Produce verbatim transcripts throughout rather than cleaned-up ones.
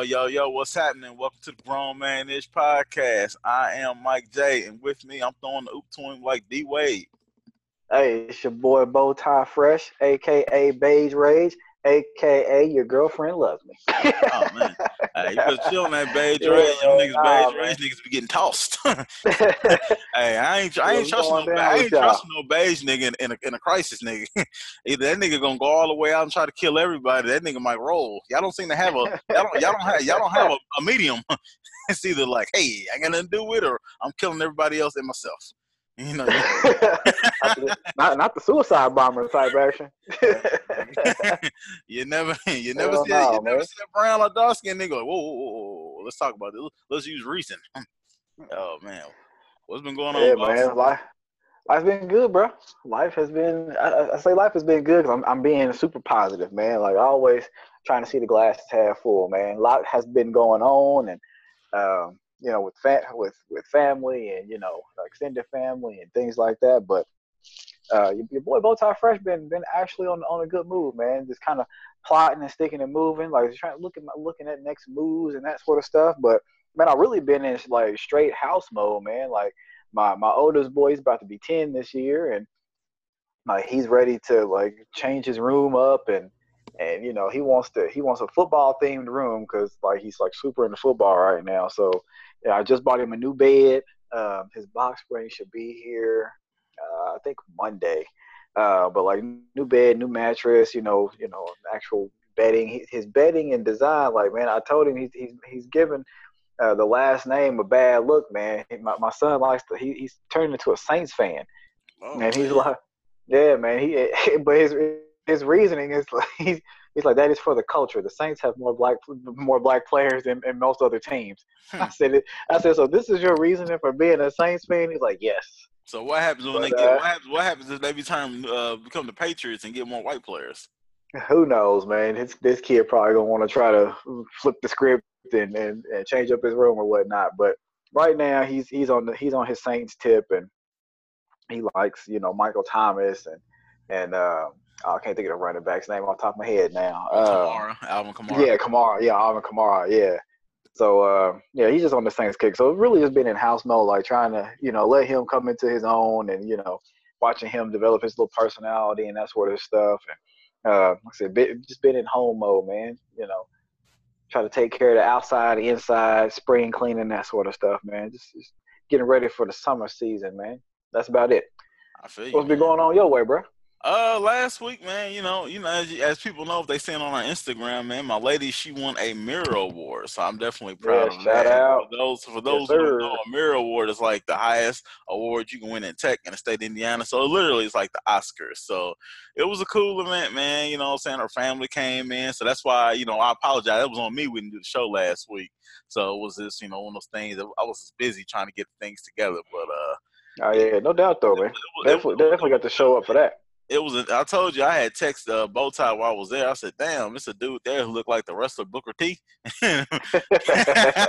Yo, yo, yo, what's happening? Welcome to the Grown Man-ish Podcast. I am Mike J, and with me, I'm throwing the oop to him like D-Wade. Hey, it's your boy Bow Tie Fresh, a k a. Beige Rage, a k a your girlfriend loves me. Oh, man. Hey, you better chill, man, Beige yeah, Rage. Them niggas nah, Beige man. Rage niggas be getting tossed. Hey, I ain't, I ain't trusting no, I ain't trusting no Beige nigga in, in, a, in a crisis, nigga. Either that nigga gonna go all the way out and try to kill everybody, that nigga might roll. Y'all don't seem to have a, y'all don't, y'all don't have, y'all don't have a, a medium. It's either like, hey, I got nothing to do with it, or I'm killing everybody else and myself. You know, not, not the suicide bomber type action. you never, you never see, know, you man. never see a brown or dark skin nigga. Like, whoa, whoa, whoa, whoa, let's talk about this. Let's use reason. Oh man, what's been going on? Yeah, man, life, life's been good, bro. Life has been. I, I say life has been good because I'm, I'm being super positive, man. Like always, trying to see the glass half full, man. A lot has been going on, and. Um, you know, with fa- with with family and, you know, extended family and things like that. But uh, your, your boy Bow Tie Fresh been been actually on on a good move, man. Just kind of plotting and sticking and moving, like trying to look at my, looking at next moves and that sort of stuff. But man, I really been in like straight house mode, man. Like my my oldest boy's about to be ten this year, and like he's ready to like change his room up and. And you know he wants to he wants a football themed room because like he's like super into football right now. So yeah, I just bought him a new bed. Um, his box spring should be here, uh, I think Monday. Uh, but like new bed, new mattress, you know, you know, actual bedding. He, his bedding and design, like man, I told him he's he's he's given uh, the last name a bad look, man. My my son likes to he he's turned into a Saints fan, oh, and he's man. like, yeah, man. He but his. His reasoning is like he's, he's like that is for the culture. The Saints have more black more black players than, than most other teams. I said it. I said so. This is your reasoning for being a Saints fan. He's like yes. So what happens when but, they get? Uh, what, happens, what happens if they become uh, become the Patriots and get more white players? Who knows, man? It's, this kid probably gonna want to try to flip the script and, and, and change up his room or whatnot. But right now he's he's on the, he's on his Saints tip and he likes you know Michael Thomas and and. Uh, I can't think of the running back's name off the top of my head now. Kamara, uh, Alvin Kamara. Yeah, Kamara. Yeah, Alvin Kamara. Yeah. So, uh, yeah, he's just on the Saints kick. So, it really has been in house mode, like trying to, you know, let him come into his own and, you know, watching him develop his little personality and that sort of stuff. And, uh, like I said, been, just been in home mode, man. You know, try to take care of the outside, the inside, spring cleaning, that sort of stuff, man. Just, just getting ready for the summer season, man. That's about it. I feel you. What's been going on your way, bro? Uh, last week, man, you know, you know, as, as people know, if they seen on our Instagram, man, my lady, she won a Mirror Award, so I'm definitely proud yeah, of that. Shout out. For those, for those yes, who don't know, a Mirror Award is like the highest award you can win in tech in the state of Indiana, so it literally it's like the Oscars. So it was a cool event, man, you know what I'm saying? Her family came in, so that's why, you know, I apologize. That was on me. We didn't do the show last week, so it was just, you know, one of those things that I was just busy trying to get things together, but, uh. Oh, yeah, no doubt, though, man. It was, it was, definitely, it was, definitely got to show up for that. It was. A, I told you I had text uh, Bow Tie while I was there. I said, "Damn, it's a dude there who looked like the wrestler Booker T." Hey, I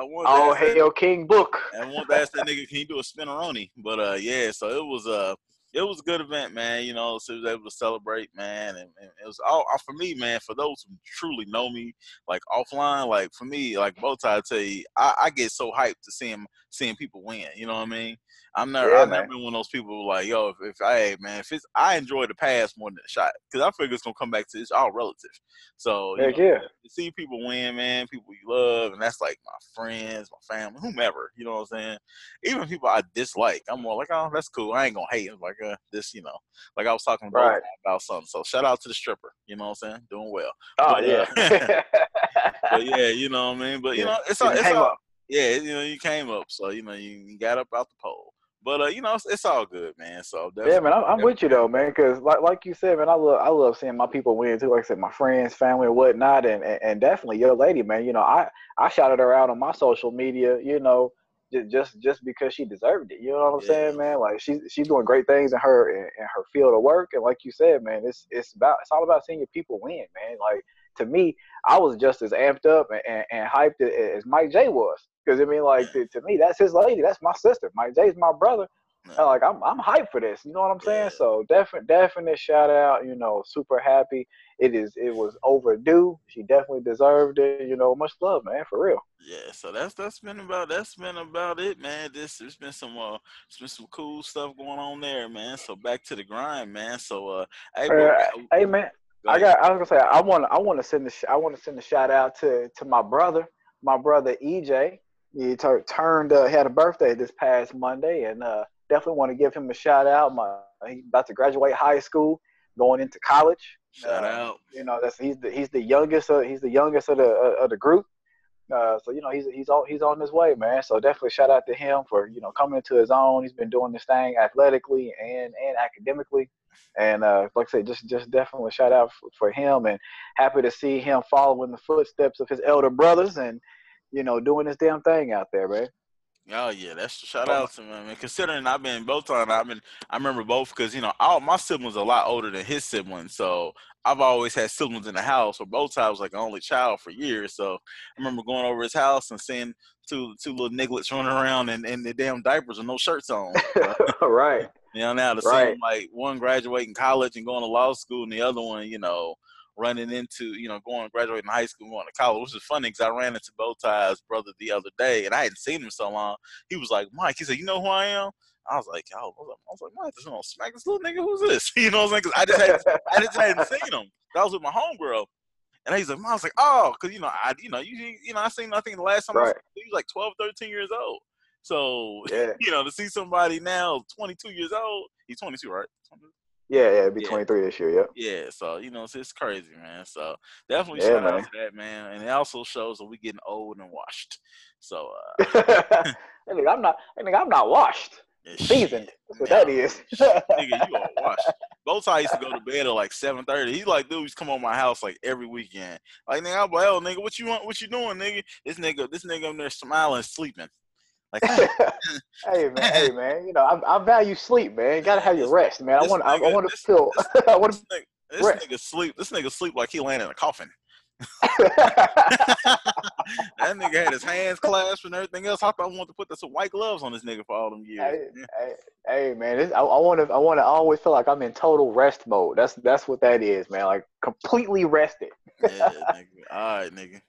want oh, hail King Book! I want to ask that nigga, can you do a spinneroni? But uh, yeah, so it was a uh, it was a good event, man. You know, so I was able to celebrate, man, and, and it was all for me, man. For those who truly know me, like offline, like for me, like Bow Tie, I tell you, I, I get so hyped to seeing seeing people win. You know what I mean? I'm never, yeah, I've never been one of those people who like, yo, if, if I, hey, man, if it's, I enjoy the pass more than the shot because I figure it's going to come back to, it's all relative. So, you know, yeah. To see people win, man, people you love, and that's like my friends, my family, whomever, you know what I'm saying? Even people I dislike, I'm more like, oh, that's cool. I ain't going to hate them. Like, uh, this, you know, like I was talking about, right. about something. So, shout out to the stripper, you know what I'm saying? Doing well. Oh, but, yeah. Uh, but, yeah, you know what I mean? But, you yeah. know, it's all, it's all, yeah, you know, you came up. So, you know, you, you got up out the pole. But, uh, you know, it's, it's all good, man. So yeah, man, I'm, I'm with you, though, man, because like, like you said, man, I love I love seeing my people win, too. Like I said, my friends, family, and whatnot, and, and, and definitely your lady, man. You know, I, I shouted her out on my social media, you know, just just because she deserved it. You know what I'm yeah. saying, man? Like, she, she's doing great things in her in, in her field of work. And like you said, man, it's, it's, about, it's all about seeing your people win, man. Like, to me, I was just as amped up and, and, and hyped as Mike J was. Because, I mean, like, to, to me, that's his lady. That's my sister. Mike J's my brother. No. Like I'm, I'm hyped for this. You know what I'm saying? Yeah. So definite, definite shout out. You know, super happy. It is. It was overdue. She definitely deserved it. You know, much love, man, for real. Yeah. So that's that's been about that's been about it, man. This there's been some uh, there's been some cool stuff going on there, man. So back to the grind, man. So uh, hey, bro, uh, hey man, go I got. I was gonna say I want I want to send the I want to send a shout out to to my brother, my brother E J. He t- turned uh, had a birthday this past Monday, and uh. Definitely want to give him a shout out. My he's about to graduate high school, going into college. Shout uh, out. You know, that's he's the he's the youngest. Of, he's the youngest of the of the group. Uh, so you know he's he's on he's on his way, man. So definitely shout out to him for you know coming into his own. He's been doing this thing athletically and and academically. And uh, like I said, just just definitely shout out for, for him, and happy to see him following the footsteps of his elder brothers and you know doing his damn thing out there, man. Oh yeah, that's the shout out to him, man. Considering I've been both times, I've been I remember both because you know all my siblings are a lot older than his siblings, so I've always had siblings in the house. Where both times like an only child for years, so I remember going over his house and seeing two two little nigglets running around and in the damn diapers with no shirts on. Right. You know now to right. see them, like one graduating college and going to law school, and the other one, you know. running into, you know, going, graduating high school, going to college, which is funny because I ran into Bow Tie's brother the other day, and I hadn't seen him so long. He was like, Mike, he said, you know who I am? I was like, oh, I was like, Mike, this little smack this little nigga, who's this? You know what I'm saying? Because I just hadn't, I just hadn't seen him. I was with my homegirl, and he's like, I was like, oh, because, you know, I, you know, you, you know, I seen, I think the last time right. I was, he was like twelve, thirteen years old. So, yeah. you know, to see somebody now, twenty-two years old, he's twenty-two, right? Yeah, yeah, it'd be yeah. twenty-three this year, yeah. Yeah, so, you know, it's, it's crazy, man. So, definitely yeah, shout man. out to that, man. And it also shows that we getting old and washed. So, uh. Hey, nigga, I'm not, hey, nigga, I'm not washed. Yeah, Seasoned. Shit, That's what man. that is. Nigga, you are washed. Bow Tie used to go to bed at like seven thirty. He's like, dude, he's come on my house like every weekend. Like, nigga, I'm like, oh, nigga, what you want? What you doing, nigga? This nigga, this nigga up there smiling, sleeping. Like, hey man, hey man, you know I, I value sleep, man. You gotta have your rest, man. I want, nigga, I want to feel. This, I want to. This rest. nigga sleep. This nigga sleep like he landed in a coffin. That nigga had his hands clasped and everything else. I thought I wanted to put this, some white gloves on this nigga for all them years. Hey, hey, hey man, this, I want to. I want to always feel like I'm in total rest mode. That's that's what that is, man. Like completely rested. Yeah, nigga. All right, nigga.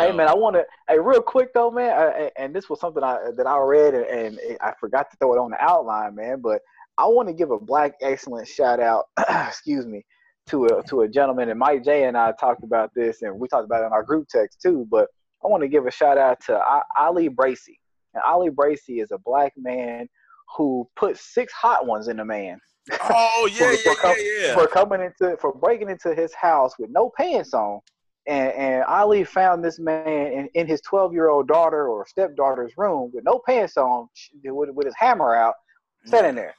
Yo. Hey man, I want to. Hey, real quick though, man, I, and this was something I that I read and, and I forgot to throw it on the outline, man. But I want to give a black excellence shout out. excuse me, to a to a gentleman, and Mike J and I talked about this, and we talked about it in our group text too. But I want to give a shout out to I, Ali Bracey, and Ali Bracey is a black man who put six hot ones in a man. Oh yeah, for, yeah, for com- yeah, yeah. For coming into for breaking into his house with no pants on. And, and Ali found this man in, in his twelve-year-old daughter or stepdaughter's room with no pants on, with, with his hammer out, sitting there.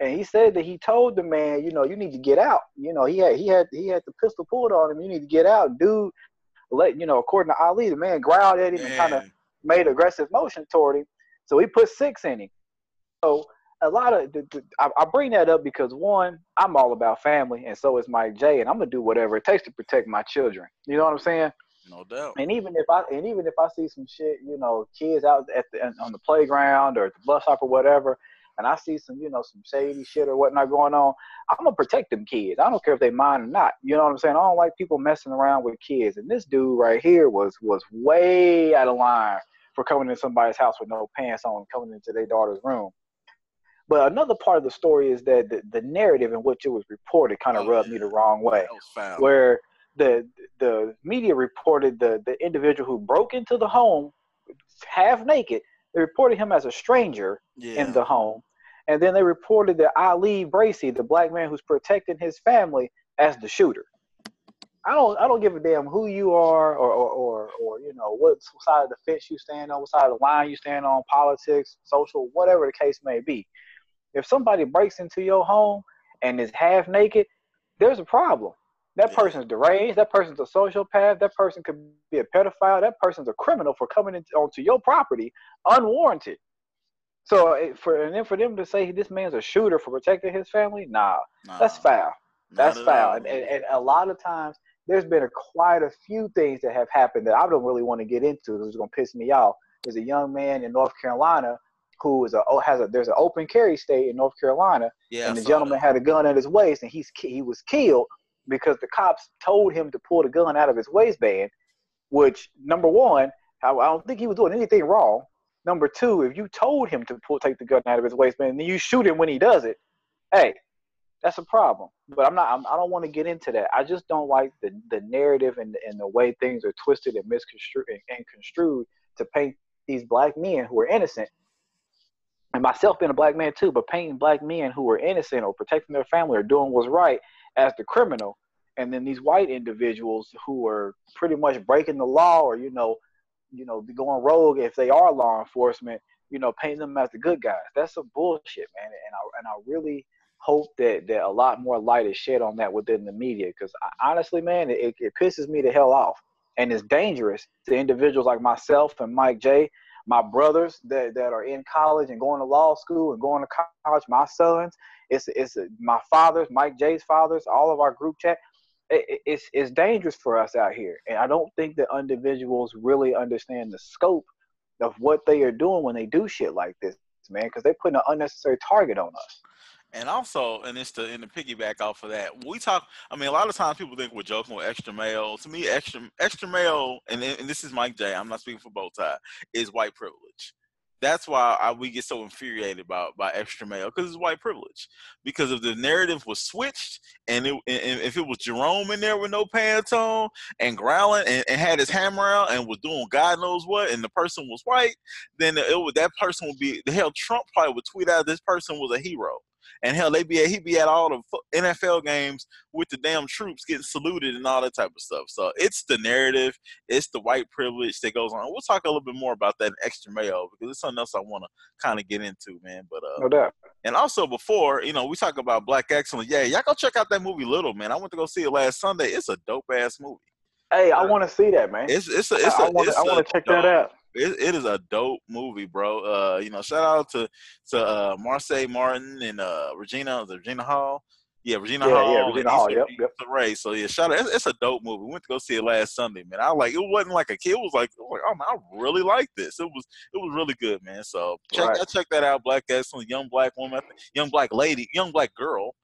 And he said that he told the man, you know, you need to get out. You know, he had he had he had the pistol pulled on him. You need to get out, dude. Let you know, according to Ali, the man growled at him man. and kind of made aggressive motion toward him. So he put six in him. So a lot of the, the, I, I bring that up because one, I'm all about family, and so is Mike J, and I'm gonna do whatever it takes to protect my children. You know what I'm saying? No doubt. And even if I and even if I see some shit, you know, kids out at the, on the playground or at the bus stop or whatever, and I see some, you know, some shady shit or whatnot going on, I'm gonna protect them kids. I don't care if they mind or not. You know what I'm saying? I don't like people messing around with kids. And this dude right here was was way out of line for coming into somebody's house with no pants on, coming into their daughter's room. But another part of the story is that the, the narrative in which it was reported kind of oh, rubbed yeah. me the wrong way, where the the media reported the, the individual who broke into the home half naked. They reported him as a stranger yeah. in the home. And then they reported that Ali Bracey, the black man who's protecting his family, as the shooter. I don't I don't give a damn who you are or, or, or, or you know, what side of the fence you stand on, what side of the line you stand on, politics, social, whatever the case may be. If somebody breaks into your home and is half naked, there's a problem. That yeah. person's deranged. That person's a sociopath. That person could be a pedophile. That person's a criminal for coming into, onto your property unwarranted. So it, for and then for them to say this man's a shooter for protecting his family, nah, nah. that's foul. That's Not foul. And, and, and a lot of times there's been a, quite a few things that have happened that I don't really want to get into. It's going to piss me off. There's a young man in North Carolina who is a has a there's an open carry state in North Carolina, yeah, and the gentleman that. had a gun at his waist, and he's he was killed because the cops told him to pull the gun out of his waistband. Which, number one, I, I don't think he was doing anything wrong. Number two, if you told him to pull take the gun out of his waistband and you shoot him when he does it, hey, that's a problem. But I'm not. I'm, I don't want to get into that. I just don't like the, the narrative and and the way things are twisted and misconstrued and, and construed to paint these black men who are innocent. And myself being a black man too, but painting black men who are innocent or protecting their family or doing what's right as the criminal, and then these white individuals who are pretty much breaking the law or you know, you know, going rogue if they are law enforcement, you know, painting them as the good guys. That's some bullshit, man. And I and I really hope that that a lot more light is shed on that within the media, because honestly, man, it, it pisses me the hell off, and it's dangerous to individuals like myself and Mike J. My brothers that, that are in college and going to law school and going to college, my sons, it's it's my fathers, Mike J's fathers, all of our group chat. It, it's it's dangerous for us out here, and I don't think that individuals really understand the scope of what they are doing when they do shit like this, man, because they're putting an unnecessary target on us. And also, and it's to, and to piggyback off of that, we talk, I mean, a lot of times people think we're joking with Extra Mayo. To me, Extra extra Mayo, and, and this is Mike J, I'm not speaking for Bow Tie, is white privilege. That's why I, we get so infuriated by, by Extra Mayo, because it's white privilege. Because if the narrative was switched, and, it, and if it was Jerome in there with no pants on, and growling, and, and had his hammer out, and was doing God knows what, and the person was white, then it would, that person would be, hell, Trump probably would tweet out this person was a hero. And hell, they be at, he be at all the N F L games with the damn troops getting saluted and all that type of stuff. So it's the narrative, it's the white privilege that goes on. We'll talk a little bit more about that in Extra Mayo, because it's something else I want to kind of get into, man. But uh, no doubt. And also, before you know, we talk about black excellence. Yeah, y'all go check out that movie Little, man. I went to go see it last Sunday. It's a dope ass movie. Hey, uh, I want to see that, man. It's it's a, it's I, I want to check dope. that out. It, it is a dope movie, bro. Uh, you know, shout out to to uh, Marseille Martin and uh, Regina, the Regina Hall. Yeah, Regina yeah, Hall. Yeah, Regina Hall. Yep, yep. Ray. So yeah, shout out. It's, it's a dope movie. We went to go see it last Sunday, man. I like. It wasn't like a kid. It was like, it was like oh, man, I really like this. It was it was really good, man. So check right. check that out. Black excellence, young black woman, young black lady, young black girl.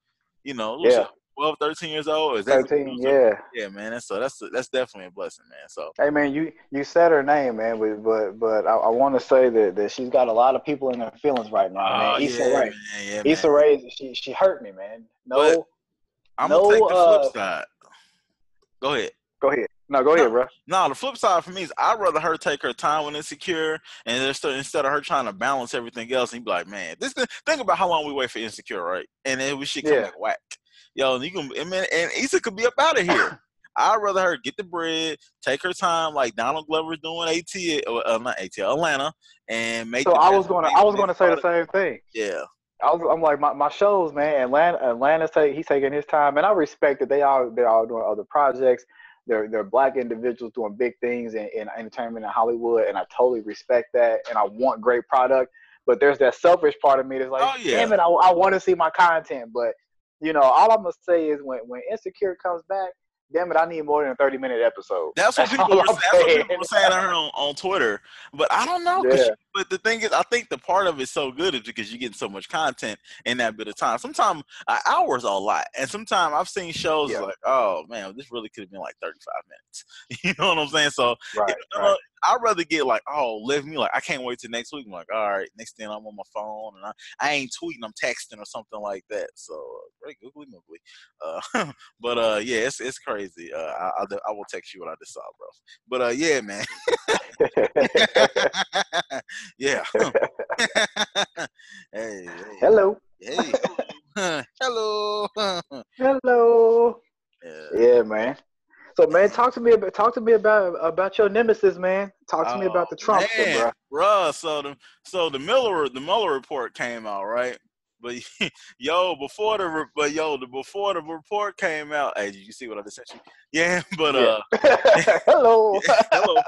You know, yeah. twelve, thirteen years old. Is that thirteen, yeah. Yeah, man. And so that's that's definitely a blessing, man. So hey, man, you, you said her name, man, but but, but I, I want to say that, that she's got a lot of people in her feelings right now, oh, man. Issa yeah, Rae, yeah, Issa Rae, she she hurt me, man. No, but I'm no, gonna take the uh, flip side. Go ahead. Go ahead. No, go no, ahead, bro. No, the flip side for me is I'd rather her take her time when Insecure, and instead of her trying to balance everything else, and be like, man, this think about how long we wait for Insecure, right? And then we should come yeah. like whack. Yo, you can, and, man, and Issa could be up out of here. I'd rather her get the bread, take her time, like Donald Glover's doing A T, uh, not A T, Atlanta, and make. So I was going to, I was going to say the same thing. Yeah, I was, I'm like my, my shows, man. Atlanta, Atlanta's take, he's taking his time, and I respect that they all they're all doing other projects. They're they're black individuals doing big things in, in entertainment in Hollywood, and I totally respect that, and I want great product. But there's that selfish part of me that's like, oh, yeah. damn it, I, I want to see my content, but. You know, all I'm going to say is when, when Insecure comes back, damn it, I need more than a thirty-minute episode. That's what people were saying, saying on, on Twitter. But I don't know. Yeah. She, but the thing is, I think the part of it's so good is because you're getting so much content in that bit of time. Sometimes an hour is a lot. And sometimes I've seen shows yeah. like, oh, man, this really could have been like thirty-five minutes. You know what I'm saying? So right, you know, right. I'd rather get like, oh, live me. Like, I can't wait till next week. I'm like, all right, next thing I'm on my phone. And I, I ain't tweeting. I'm texting or something like that. So, great, googly moogly. Uh, but, uh, yeah, it's, it's crazy. Uh, I, I, I will text you what I just saw, bro. But uh, yeah, man. yeah. hey, hey. Hello. Hey. Hello. Hello. Yeah. yeah, man. So, man, talk to me about talk to me about about your nemesis, man. Talk to oh, me about the Trump, man, bro. So the so the Mueller the Mueller report came out, right? But yo, before the but yo, the before the report came out, hey, did you see what I just sent you? Yeah, but yeah. uh, hello, yeah, hello.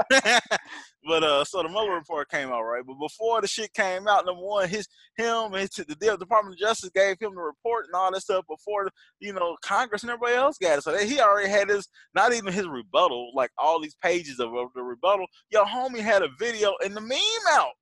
but uh, so the Mueller report came out, right? But before the shit came out, number one, his him and his, the Department of Justice gave him the report and all that stuff before you know Congress and everybody else got it. So they, he already had his not even his rebuttal, like all these pages of, of the rebuttal. Yo, homie had a video and the meme out.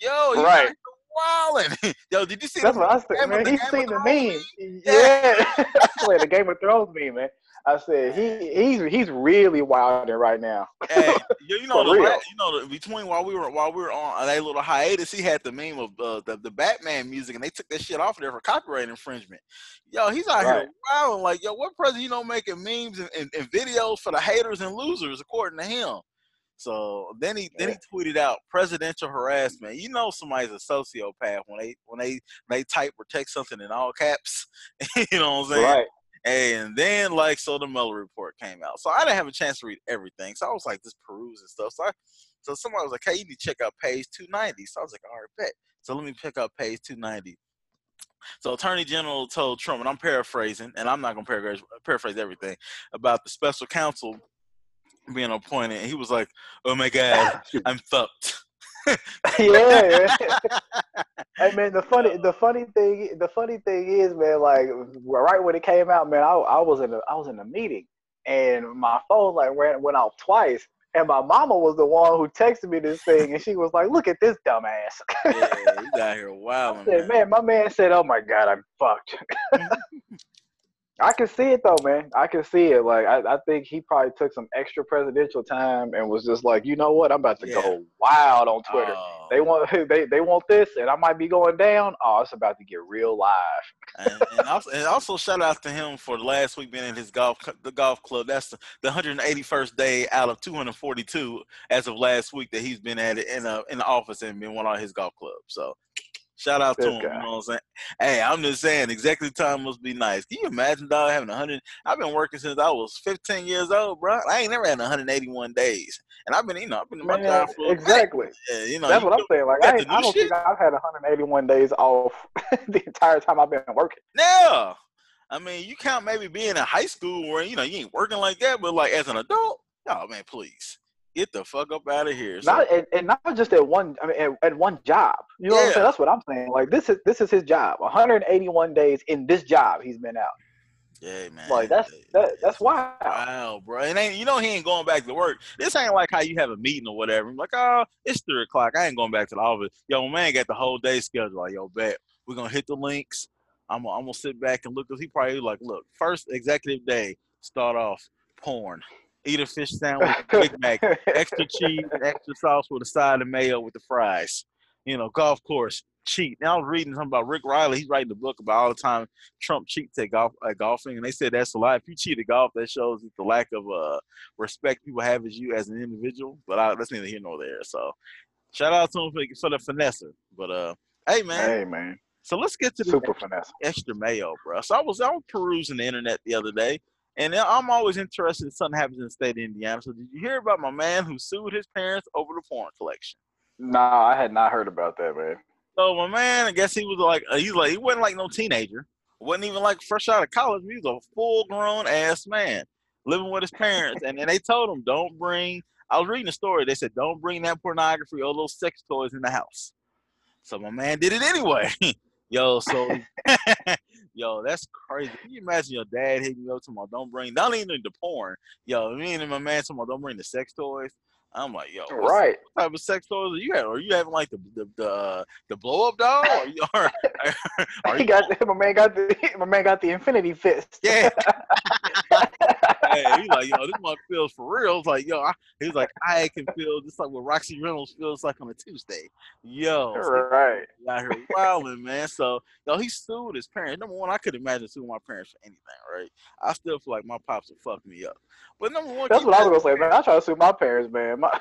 Yo, right. Know, wildin'. Yo, did you see that's the, what I said, man. He's seen the meme. meme. Yeah. yeah. I swear, the Game of Thrones meme, man. I said he he's he's really wildin' right now. Hey, you know, the, you know, the, between while we were while we were on that little hiatus, he had the meme of uh, the the Batman music, and they took that shit off of there for copyright infringement. Yo, he's out right. here wildin'. Like, yo, what president you know making memes and, and, and videos for the haters and losers, according to him. So then he then he tweeted out presidential harassment. You know somebody's a sociopath when they when they they type or text something in all caps. You know what I'm saying? Right. And then like so the Mueller report came out. So I didn't have a chance to read everything. So I was like just perusing stuff. So I, so somebody was like, hey, you need to check out page two ninety. So I was like, all right, bet. So let me pick up page two ninety. So Attorney General told Trump, and I'm paraphrasing, and I'm not gonna paraphrase paraphrase everything about the special counsel being appointed, and he was like, "Oh my God, I'm fucked." yeah. Hey man, the funny, the funny thing, the funny thing is, man, like right when it came out, man, I, I was in, a, I was in a meeting, and my phone like ran, went off twice, and my mama was the one who texted me this thing, and she was like, "Look at this dumbass." yeah, he's out here wilding. I said, man. man, my man said, "Oh my God, I'm fucked." I can see it, though, man. I can see it. Like, I, I think he probably took some extra presidential time and was just like, you know what? I'm about to yeah. go wild on Twitter. Oh. They want they, they want this, and I might be going down. Oh, it's about to get real live. and, and, also, and also shout out to him for last week being in his golf the golf club. That's the, the one hundred eighty-first day out of two hundred forty-two as of last week that he's been at it in, a, in the office and been one of his golf clubs. So. Shout out this to him, guy. You know what I'm saying? Hey, I'm just saying, executive time must be nice. Can you imagine, dog, having one hundred? I've been working since I was fifteen years old, bro. I ain't never had one hundred eighty-one days. And I've been, you know, I've been in my Man, job for Exactly. Yeah, you know, That's you what do, I'm saying. Like, I, I don't shit. think I've had one hundred eighty-one days off the entire time I've been working. Yeah. I mean, you count maybe being in high school where, you know, you ain't working like that, but, like, as an adult, oh, man, please. Get the fuck up out of here! So. Not and, and not just at one. I mean, at, at one job. You know yeah. what I'm saying? That's what I'm saying. Like this is this is his job. one hundred eighty-one days in this job he's been out. Yeah, man. Like that's that, that's wild. Wow, bro. And ain't you know he ain't going back to work. This ain't like how you have a meeting or whatever. I'm like, oh, it's three o'clock. I ain't going back to the office. Yo, man, got the whole day scheduled. Like, yo, bet we're gonna hit the links. I'm gonna, I'm gonna sit back and look. Cause he probably like, look, first executive day, start off porn. Eat a fish sandwich, Big Mac, extra cheese, and extra sauce with a side of mayo with the fries. You know, golf course, cheat. Now I was reading something about Rick Riley. He's writing a book about all the time Trump cheats at, golf, at golfing, and they said that's a lie. If you cheat at golf, that shows the lack of uh, respect people have as you as an individual. But I, that's neither here nor there. So shout out to him for, for the finesse. But, uh, hey, man. Hey, man. So let's get to the Super extra, finesse. extra mayo, bro. So I was, I was perusing the internet the other day. And I'm always interested if something happens in the state of Indiana. So did you hear about my man who sued his parents over the porn collection? Nah, I had not heard about that, man. So my man, I guess he was like, he's like, he wasn't like no teenager. Wasn't even like fresh out of college. He was a full-grown ass man living with his parents. and, and they told him, don't bring, I was reading the story. They said, don't bring that pornography or those sex toys in the house. So my man did it anyway. Yo, so, yo, that's crazy. Can you imagine your dad hitting you up to my don't bring, not even the porn. Yo, me and my man to my don't bring the sex toys. I'm like, yo, right. What type of sex toys are you having? Are you having like the the the, the blow up dog? Or, or, or, or he got my man got the my man got the infinity fist. Yeah. Hey, he's like, yo, this mug feels for real. It's like, yo, he's like, I can feel just like what Roxy Reynolds feels like on a Tuesday. Yo, right. Out here wilding, man. So, yo, he sued his parents. Number one, I could imagine suing my parents for anything, right? I still feel like my pops would fuck me up. But number one, that's what I was gonna say, man. I try to sue my parents, man. My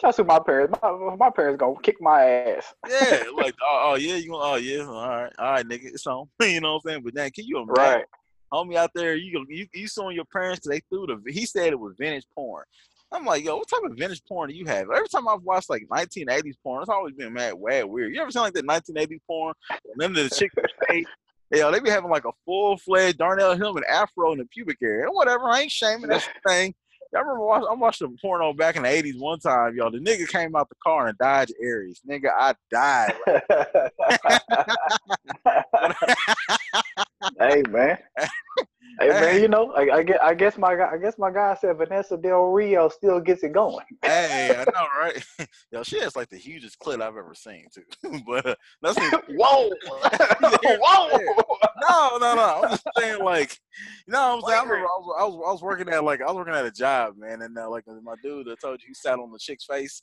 try to sue my parents. My, my parents gonna kick my ass. Yeah, like, oh, oh yeah, you gonna, oh yeah, all right, all right, nigga, it's on. You know what I'm saying? But then, can you imagine? Right. Homie out there, you you, you suing your parents because they threw the. He said it was vintage porn. I'm like, yo, what type of vintage porn do you have? Every time I've watched like nineteen eighties porn, it's always been mad, mad weird. You ever seen like that nineteen eighties porn? None of the chicks eight. Yo, they be having like a full fledged Darnell Hillman afro in the pubic area and whatever. I ain't shaming that thing. I remember watching, I watched some porno back in the eighties one time, y'all. The nigga came out the car in a Dodge Aries. Nigga, I died. Hey, man. Hey, Hey, hey. Man, you know, I, I, guess, I guess my I guess my guy said Vanessa Del Rio still gets it going. Hey, I know, right? Yo, she has like the hugest clit I've ever seen, too. But uh, that's whoa, whoa, no, no, no. I'm just saying, like, you know, what I'm saying, I, remember, I, was, I was I was working at like I was working at a job, man, and uh, like my dude that told you he sat on the chick's face,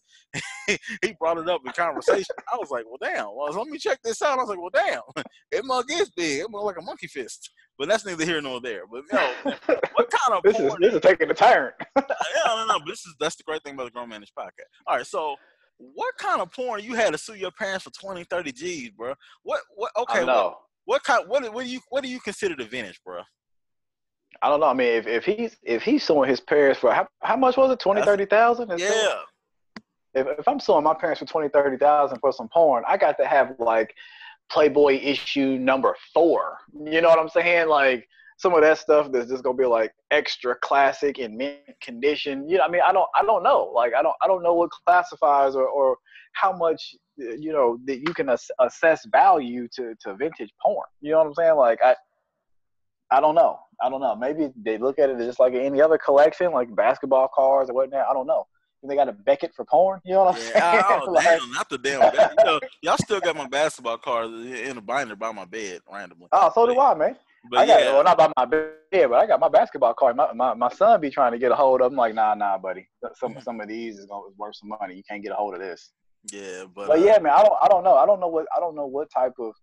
he brought it up in conversation. I was like, well, damn. Well, let me check this out. I was like, well, damn. It mug is big. It mug like a monkey fist. But that's neither here nor there. But no, what kind of this porn is this is taking a turn. yeah, no, no, but this is that's the great thing about the Grown Manish podcast. All right, so what kind of porn you had to sue your parents for twenty, thirty G's, bro? What, what? Okay, I know. What, what kind? What, what do you what do you consider the vintage, bro? I don't know. I mean, if, if he's if he's suing his parents for how how much was it? twenty, thirty thousand? Yeah. Suing? If if I'm suing my parents for twenty, thirty thousand for some porn, I got to have like Playboy issue number four. You know what I'm saying? Like some of that stuff that's just gonna be like extra classic in mint condition. You know, I mean, I don't, I don't know. Like, I don't, I don't know what classifies or, or how much, you know, that you can ass- assess value to, to vintage porn. You know what I'm saying? Like, I, I don't know. I don't know. Maybe they look at it just like any other collection, like basketball cards or whatnot. I don't know. They got a Beckett for porn, you know what I'm yeah, saying? Oh, like, damn, not the damn Beckett. You know, y'all still got my basketball card in a binder by my bed randomly. Oh, so do I, man. But I got yeah. well, not by my bed, but I got my basketball card. My my, my son be trying to get a hold of them. Like, nah, nah, buddy. Some some of these is gonna worth some money. You can't get a hold of this. Yeah, but but yeah, uh, man, I don't I don't know. I don't know what I don't know what type of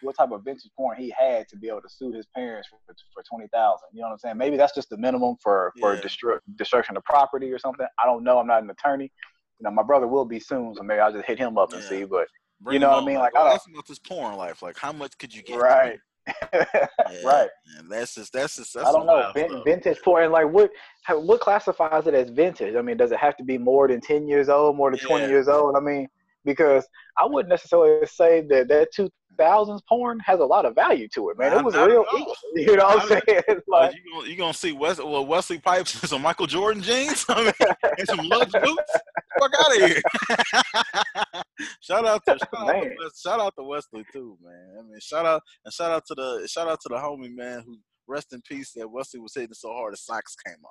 what type of vintage porn he had to be able to sue his parents for for twenty thousand. You know what I'm saying? Maybe that's just the minimum for for yeah. destru- destruction of property or something. I don't know. I'm not an attorney. You know, my brother will be soon, so maybe I'll just hit him up yeah. and see. But Bring you know what I mean? Like, like I don't know this porn life. Like, how much could you get? Right. yeah, right. Man, that's just that's just. That's I don't know. Vin- vintage porn. Like, what what classifies it as vintage? I mean, does it have to be more than ten years old, more than yeah. twenty years old? I mean, because I wouldn't necessarily say that that two. thousands porn has a lot of value to it, man. It was real easy, you know what I'm saying? Like, you gonna, you gonna see Wes, well, Wesley Pipes and some Michael Jordan jeans, I mean, and some Lux boots. Fuck out of here! shout out to shout out to, Wes, shout out to Wesley too, man. I mean, shout out and shout out to the shout out to the homie, man, who rest in peace. That Wesley was hitting so hard his socks came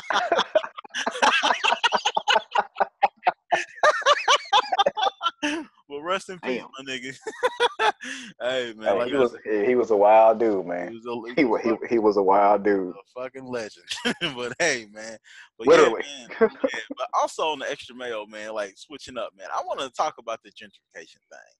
off. Well, rest in peace, my nigga. Hey, man, hey, like he, was, he was a wild dude, man. He was a, he, was, he, he, he was a wild dude. A fucking legend. But hey, man. But literally. Yeah, man, yeah. But also on the Extra Mayo, man, like switching up, man. I want to talk about the gentrification thing.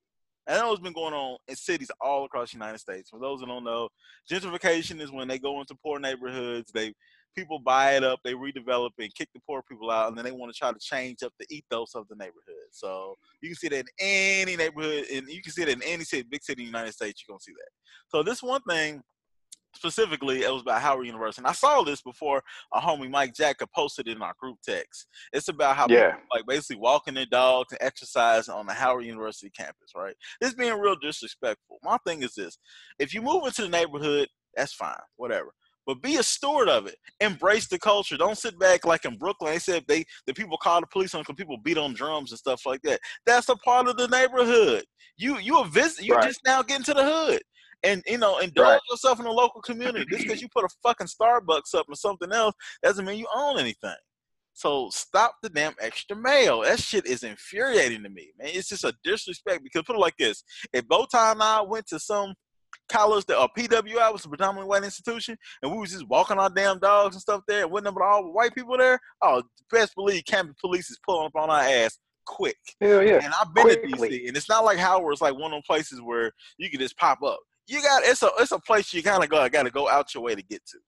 I know it's been going on in cities all across the United States. For those who don't know, gentrification is when they go into poor neighborhoods, they people buy it up, they redevelop and kick the poor people out, and then they want to try to change up the ethos of the neighborhood. So you can see that in any neighborhood, and you can see that in any city, big city in the United States, you're going to see that. So this one thing, specifically, it was about Howard University. And I saw this before a homie, Mike J, posted it in our group text. It's about how yeah. people, like, basically walking their dogs and exercising on the Howard University campus, right? This being real disrespectful. My thing is this. If you move into the neighborhood, that's fine, whatever. But be a steward of it. Embrace the culture. Don't sit back like in Brooklyn. They said they the people call the police on because people beat on drums and stuff like that. That's a part of the neighborhood. You you a visit. You right. just now getting to the hood, and you know indulge right. yourself in the local community. Just because you put a fucking Starbucks up or something else doesn't mean you own anything. So stop the damn Extra Mayo. That shit is infuriating to me, man. It's just a disrespect. Because put it like this: if Bow Tie and I went to some college, that uh, P W I was a predominantly white institution, and we was just walking our damn dogs and stuff there, and wasn't up with all the white people there, oh, best believe campus police is pulling up on our ass quick. Hell yeah. And I've been Quickly. to D C, and it's not like Howard's like one of those places where you can just pop up. You got it's a it's a place you kind of go got to go out your way to get to.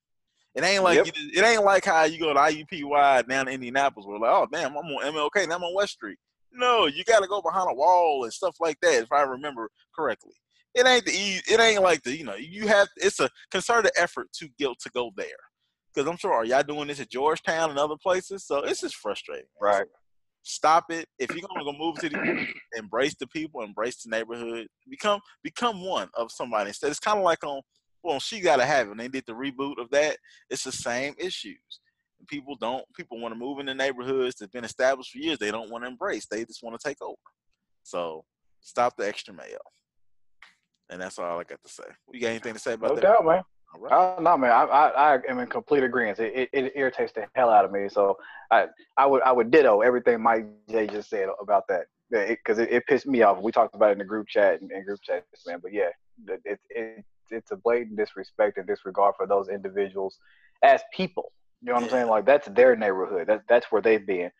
It ain't like yep. it, it ain't like how you go to I U P Y down to Indianapolis where like, oh damn, I'm on M L K and I'm on West Street. No, you got to go behind a wall and stuff like that, if I remember correctly. It ain't the easy, it ain't like the, you know, you have, it's a concerted effort to guilt to go there. Because I'm sure, are y'all doing this at Georgetown and other places? So it's just frustrating. Right. So stop it. If you're going to go move to the, embrace the people, embrace the neighborhood, become become one of somebody. Instead, it's kind of like on, well, She Gotta Have It. When they did the reboot of that, it's the same issues. People don't, people want to move in the neighborhoods that's been established for years. They don't want to embrace. They just want to take over. So stop the Extra Mayo. And that's all I got to say. You got anything to say about no that? No doubt, man. All right. Uh, no, man, I, I I am in complete agreement. It, it it irritates the hell out of me. So I I would I would ditto everything Mike J just said about that, because it, it, it pissed me off. We talked about it in the group chat and, and group chats, man. But yeah, it, it it it's a blatant disrespect and disregard for those individuals as people. You know what I'm saying? Like, that's their neighborhood. That's that's where they've been.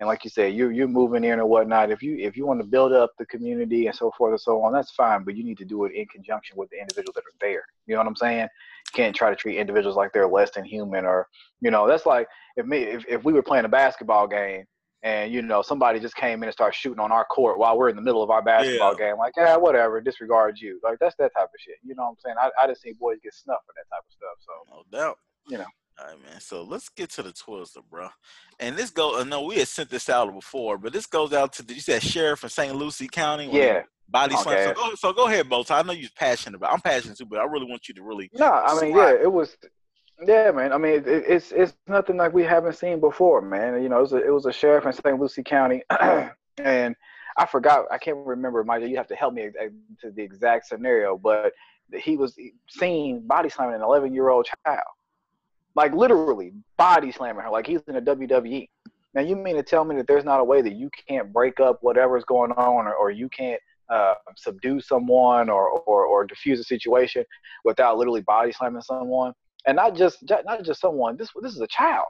And like you said, you you're moving in or whatnot. If you if you want to build up the community and so forth and so on, that's fine. But you need to do it in conjunction with the individuals that are there. You know what I'm saying? Can't try to treat individuals like they're less than human, or you know, that's like if me if, if we were playing a basketball game and you know somebody just came in and started shooting on our court while we're in the middle of our basketball yeah. game, like yeah, whatever, disregard you. Like that's that type of shit. You know what I'm saying? I I just see boys get snuffed for that type of stuff. So no doubt, you know. All right, man. So let's get to the Twizzler, bro. And this go. I know we had sent this out before, but this goes out to the, you said sheriff in Saint Lucie County. Yeah. Body okay. so, go, so go ahead, Bow Tie. I know you're passionate about. I'm passionate too, but I really want you to really. No, I mean, yeah, it. it was. Yeah, man. I mean, it, it's it's nothing like we haven't seen before, man. You know, it was a, it was a sheriff in Saint Lucie County, and I forgot. I can't remember. Mind you, you have to help me to the exact scenario, but he was seen body slamming an eleven-year-old child. Like, literally body slamming her. Like, he's in a W W E. Now, you mean to tell me that there's not a way that you can't break up whatever's going on, or, or you can't uh, subdue someone or, or or diffuse a situation without literally body slamming someone? And not just not just someone. This this is a child.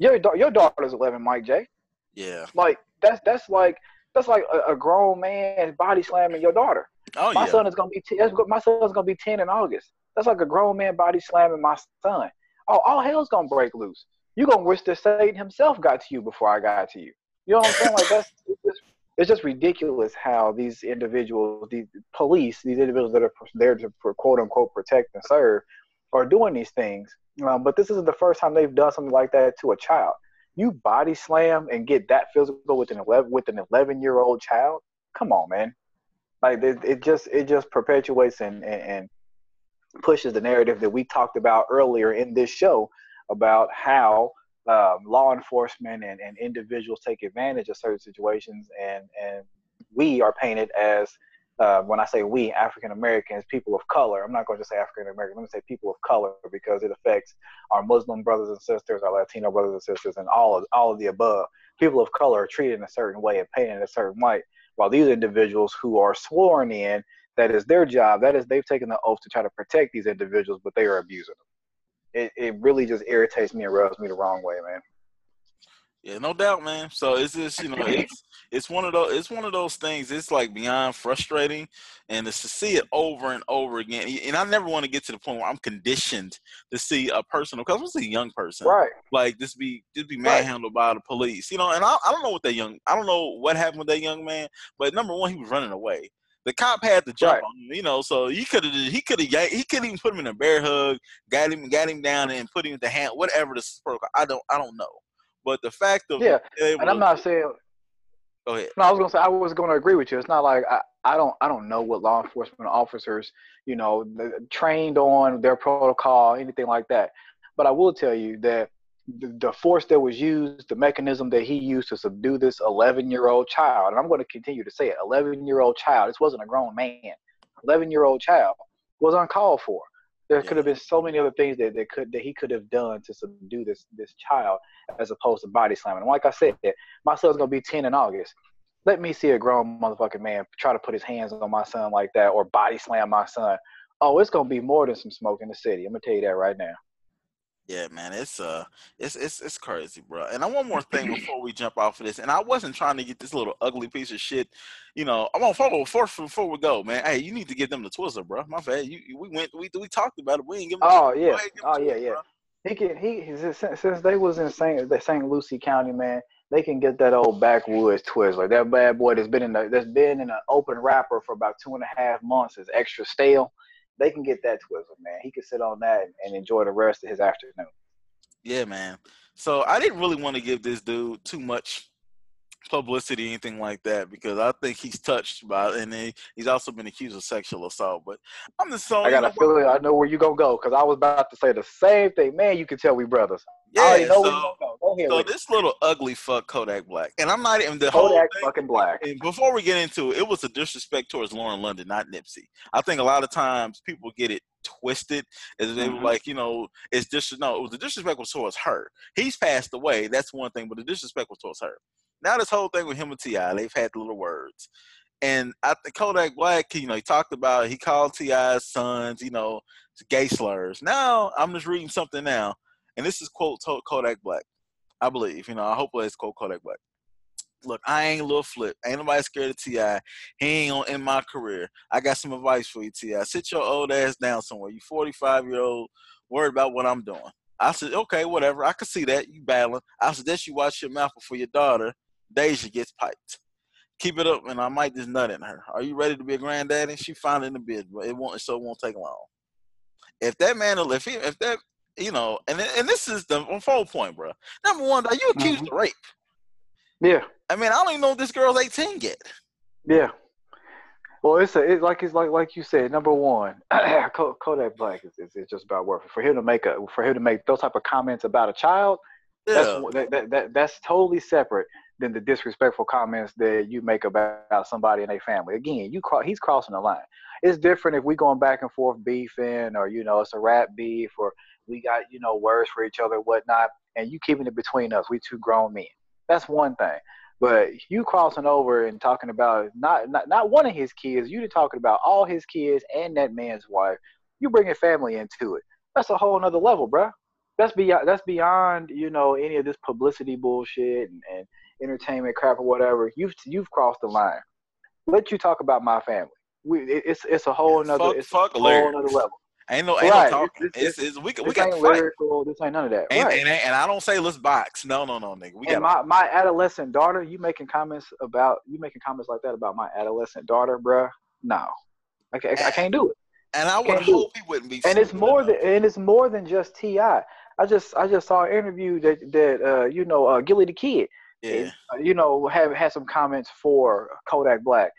Your your daughter's eleven, Mike J. Yeah. Like, that's that's like that's like a, a grown man body slamming your daughter. Oh, my yeah. son is gonna be t- my son's gonna be ten in August. That's like a grown man body slamming my son. Oh, all hell's gonna break loose. You're gonna wish that Satan himself got to you before I got to you. You know what I'm saying? Like, that's it's just, it's just ridiculous how these individuals, these police, these individuals that are there to quote unquote protect and serve, are doing these things. Um, but this isn't the first time they've done something like that to a child. You body slam and get that physical with an eleven with an eleven-year-old child? Come on, man. Like, it, it just it just perpetuates and and. and pushes the narrative that we talked about earlier in this show about how um, law enforcement and, and individuals take advantage of certain situations, and and we are painted as uh, when I say we, African Americans, people of color. I'm not going to just say African American. Let me say people of color, because it affects our Muslim brothers and sisters, our Latino brothers and sisters, and all of all of the above. People of color are treated in a certain way and painted in a certain light, while these individuals who are sworn in. That is their job. That is, they've taken the oath to try to protect these individuals, but they are abusing them. It it really just irritates me and rubs me the wrong way, man. Yeah, no doubt, man. So it's just, you know, it's it's one of those it's one of those things. It's like beyond frustrating, and it's to see it over and over again. And I never want to get to the point where I'm conditioned to see a person, because I'm a young person, right? Like this be this be manhandled right. by the police, you know. And I I don't know what that young I don't know what happened with that young man, but number one, he was running away. The cop had to jump right. on him, you know, so he could have, he could have, he could even put him in a bear hug, got him, got him down, and put him in the hand, whatever the protocol. I don't, I don't know, but the fact of yeah, and I'm not saying. Go ahead. No, I was gonna say I was gonna agree with you. It's not like I, I don't, I don't know what law enforcement officers, you know, trained on their protocol, anything like that. But I will tell you that the, the force that was used, the mechanism that he used to subdue this eleven-year-old child, and I'm going to continue to say it, eleven-year-old child, this wasn't a grown man, eleven-year-old child, was uncalled for. There yeah. could have been so many other things that, that, could, that he could have done to subdue this, this child as opposed to body slamming. And like I said, my son's going to be ten in August. Let me see a grown motherfucking man try to put his hands on my son like that or body slam my son. Oh, it's going to be more than some smoke in the city. I'm going to tell you that right now. Yeah, man, it's uh, it's it's it's crazy, bro. And I want one more thing before we jump off of this. And I wasn't trying to get this little ugly piece of shit, you know. I'm gonna follow before before we go, man. Hey, you need to give them the Twizzler, bro. My bad. You, you we went we we talked about it. We didn't give them. Oh yeah, oh yeah, yeah. He can he since, since they was in Saint the Saint Lucie County, man. They can get that old backwoods Twizzler. That bad boy that's been in the that's been in an open wrapper for about two and a half months is extra stale. They can get that Twizzler, man. He can sit on that and, and enjoy the rest of his afternoon. Yeah, man. So I didn't really want to give this dude too much publicity, anything like that, because I think he's touched by, and he, he's also been accused of sexual assault. But I'm just so I got a feeling I know where you gonna go, because I was about to say the same thing, man. You can tell we brothers. Yeah. I know so, where you go. Go ahead so this you. Little ugly fuck Kodak Black, and I'm not even the Kodak whole thing, fucking Black. And before we get into it, it was a disrespect towards Lauren London, not Nipsey. I think a lot of times people get it twisted as they mm-hmm. were like, you know, it's just, no, the disrespect was towards her. He's passed away. That's one thing, but the disrespect was towards her. Now this whole thing with him and T I, they've had the little words. And I think Kodak Black, you know, he talked about, he called T I's sons, you know, gay slurs. Now I'm just reading something now. And this is quote Kodak Black, I believe. You know, I hope it's quote Kodak Black. Look, I ain't Lil Flip. Ain't nobody scared of T I. He ain't gonna end my career. I got some advice for you, T I. Sit your old ass down somewhere. You forty-five-year-old, worried about what I'm doing. I said, okay, whatever. I can see that. You battling. I suggest you watch your mouth before your daughter, Deja, gets piped. Keep it up, and I might just nut in her. Are you ready to be a granddaddy? She found it in the bid, but it won't, so it won't take long. If that man, if he, if that, you know, and and this is the full point, bro. Number one, are you accused mm-hmm. of rape? Yeah. I mean, I don't even know if this girl's eighteen yet. Yeah. Well, it's a, it, like it's like like you said. Number one, Kodak Black is, is is just about worth it. For him to make a for him to make those type of comments about a child, yeah. that's that, that, that that's totally separate than the disrespectful comments that you make about somebody in their family. Again, you cro- he's crossing the line. It's different if we going back and forth beefing, or you know, it's a rap beef, or we got you know words for each other, and whatnot, and you keeping it between us. We two grown men. That's one thing. But you crossing over and talking about not, not not one of his kids, you talking about all his kids and that man's wife, you bringing family into it. That's a whole nother level, bro. That's beyond, that's beyond, you know, any of this publicity bullshit and, and entertainment crap or whatever. You've you've crossed the line. Let you talk about my family. We, it, it's it's a whole yeah, nother, fuck, it's fuck a whole nother level. Ain't no, ain't right. no talking. It's, it's, it's, it's, we we got lyrical. This ain't none of that. And, right. and, and I don't say let's box. No, no, no, nigga. We got my, my adolescent daughter. You making comments about you making comments like that about my adolescent daughter, bruh? No, I, I, and, I can't do it. And I would hope he wouldn't be. And it's more than and it's more than just T I. I just I just saw an interview that that uh, you know uh, Gilly the Kid, yeah, and, uh, you know have had some comments for Kodak Black.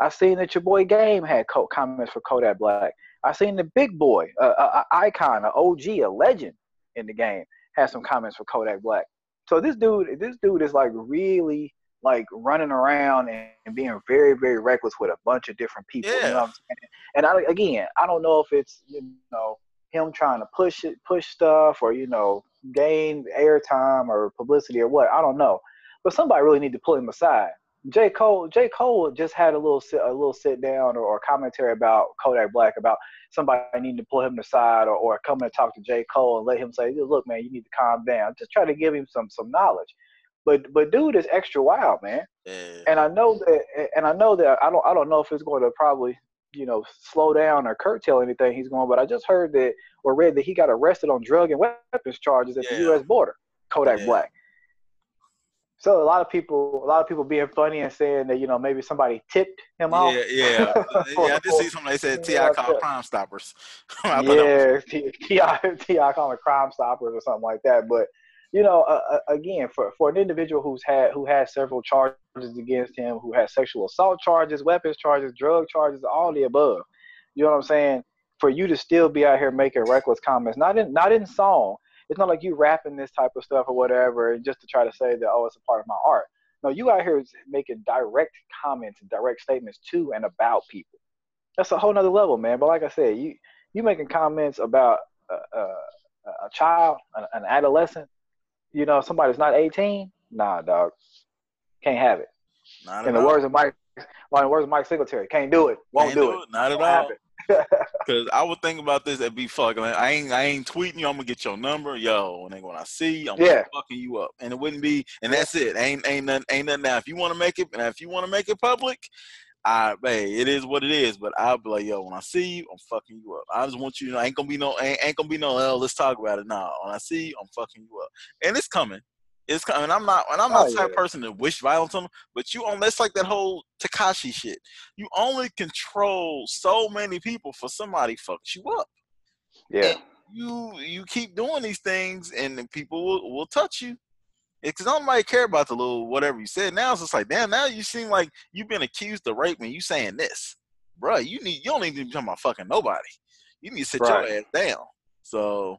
I've seen that your boy Game had co- comments for Kodak Black. I seen the big boy, uh, a, a icon, an O G, a legend in the game, had some comments for Kodak Black. So this dude, this dude is like really like running around and, and being very, very reckless with a bunch of different people. Yeah. You know what I'm saying? And I, again, I don't know if it's you know him trying to push it, push stuff, or you know gain airtime or publicity or what. I don't know, but somebody really need to pull him aside. J. Cole, J. Cole just had a little sit, a little sit down or, or commentary about Kodak Black about somebody needing to pull him aside or, or come and talk to J. Cole and let him say, look, man, you need to calm down. Just try to give him some some knowledge. But but dude is extra wild, man. Yeah. And I know that and I know that I don't I don't know if it's going to probably, you know, slow down or curtail anything he's going, but I just heard that or read that he got arrested on drug and weapons charges at yeah. the U S border, Kodak yeah. Black. So a lot of people, a lot of people being funny and saying that you know maybe somebody tipped him yeah, off. Yeah, yeah, yeah. I just see somebody said T I called Crime Stoppers. Yeah, T I called Crime Stoppers or something like that. But you know, uh, again, for, for an individual who's had who has several charges against him, who has sexual assault charges, weapons charges, drug charges, all the above. You know what I'm saying? For you to still be out here making reckless comments, not in not in song. It's not like you rapping this type of stuff or whatever just to try to say that, oh, it's a part of my art. No, you out here making direct comments and direct statements to and about people. That's a whole nother level, man. But like I said, you you making comments about a, a, a child, an, an adolescent, you know, somebody's not eighteen. Nah, dog. Can't have it. Not in the all. words of Mike, well, in the words of Mike Singletary, can't do it. Won't can't do, do it. it. Not Won't at all. Happen. Cause I would think about this and be fucking. Like, I ain't, I ain't tweeting you. I'm gonna get your number, yo. And then when I see, I'm yeah. fucking you up. And it wouldn't be. And that's it. Ain't, ain't nothing, ain't nothing. Now, if you want to make it, and if you want to make it public, I, hey, it is what it is. But I'll be like, yo, when I see you, I'm fucking you up. I just want you to know, ain't gonna be no, ain't, ain't gonna be no. Oh, let's talk about it now. When I see you, I'm fucking you up. And it's coming. It's coming. I'm not, and I'm not oh, the type of yeah. person to wish violence on them. But you on that's like that whole Tekashi shit. You only control so many people for somebody fucks you up. Yeah. And you you keep doing these things, and then people will, will touch you. Because nobody care about the little whatever you said. Now it's just like, damn. Now you seem like you've been accused of rape, and you saying this, bro. You need you don't need to be talking about fucking nobody. You need to sit right. your ass down. So.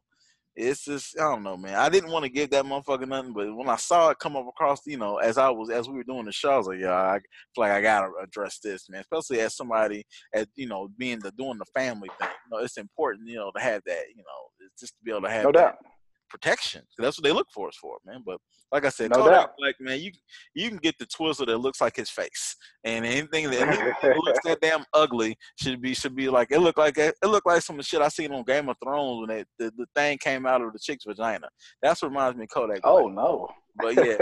it's just, I don't know, man. I didn't want to give that motherfucker nothing, but when I saw it come up across, you know, as I was, as we were doing the show, I was like, yeah, I feel like I gotta address this, man. Especially as somebody, as you know, being the doing the family thing, you know, it's important, you know, to have that, you know, just to be able to have no doubt. That protection. That's what they look for us for, man. But like I said, no doubt. Like, man, you you can get the twizzler that looks like his face, and anything that, anything that looks that damn ugly should be should be like it looked like it looked like some of the shit I seen on Game of Thrones when it, the the thing came out of the chick's vagina. That's what reminds me of Kodak. Oh Black. No, but yeah,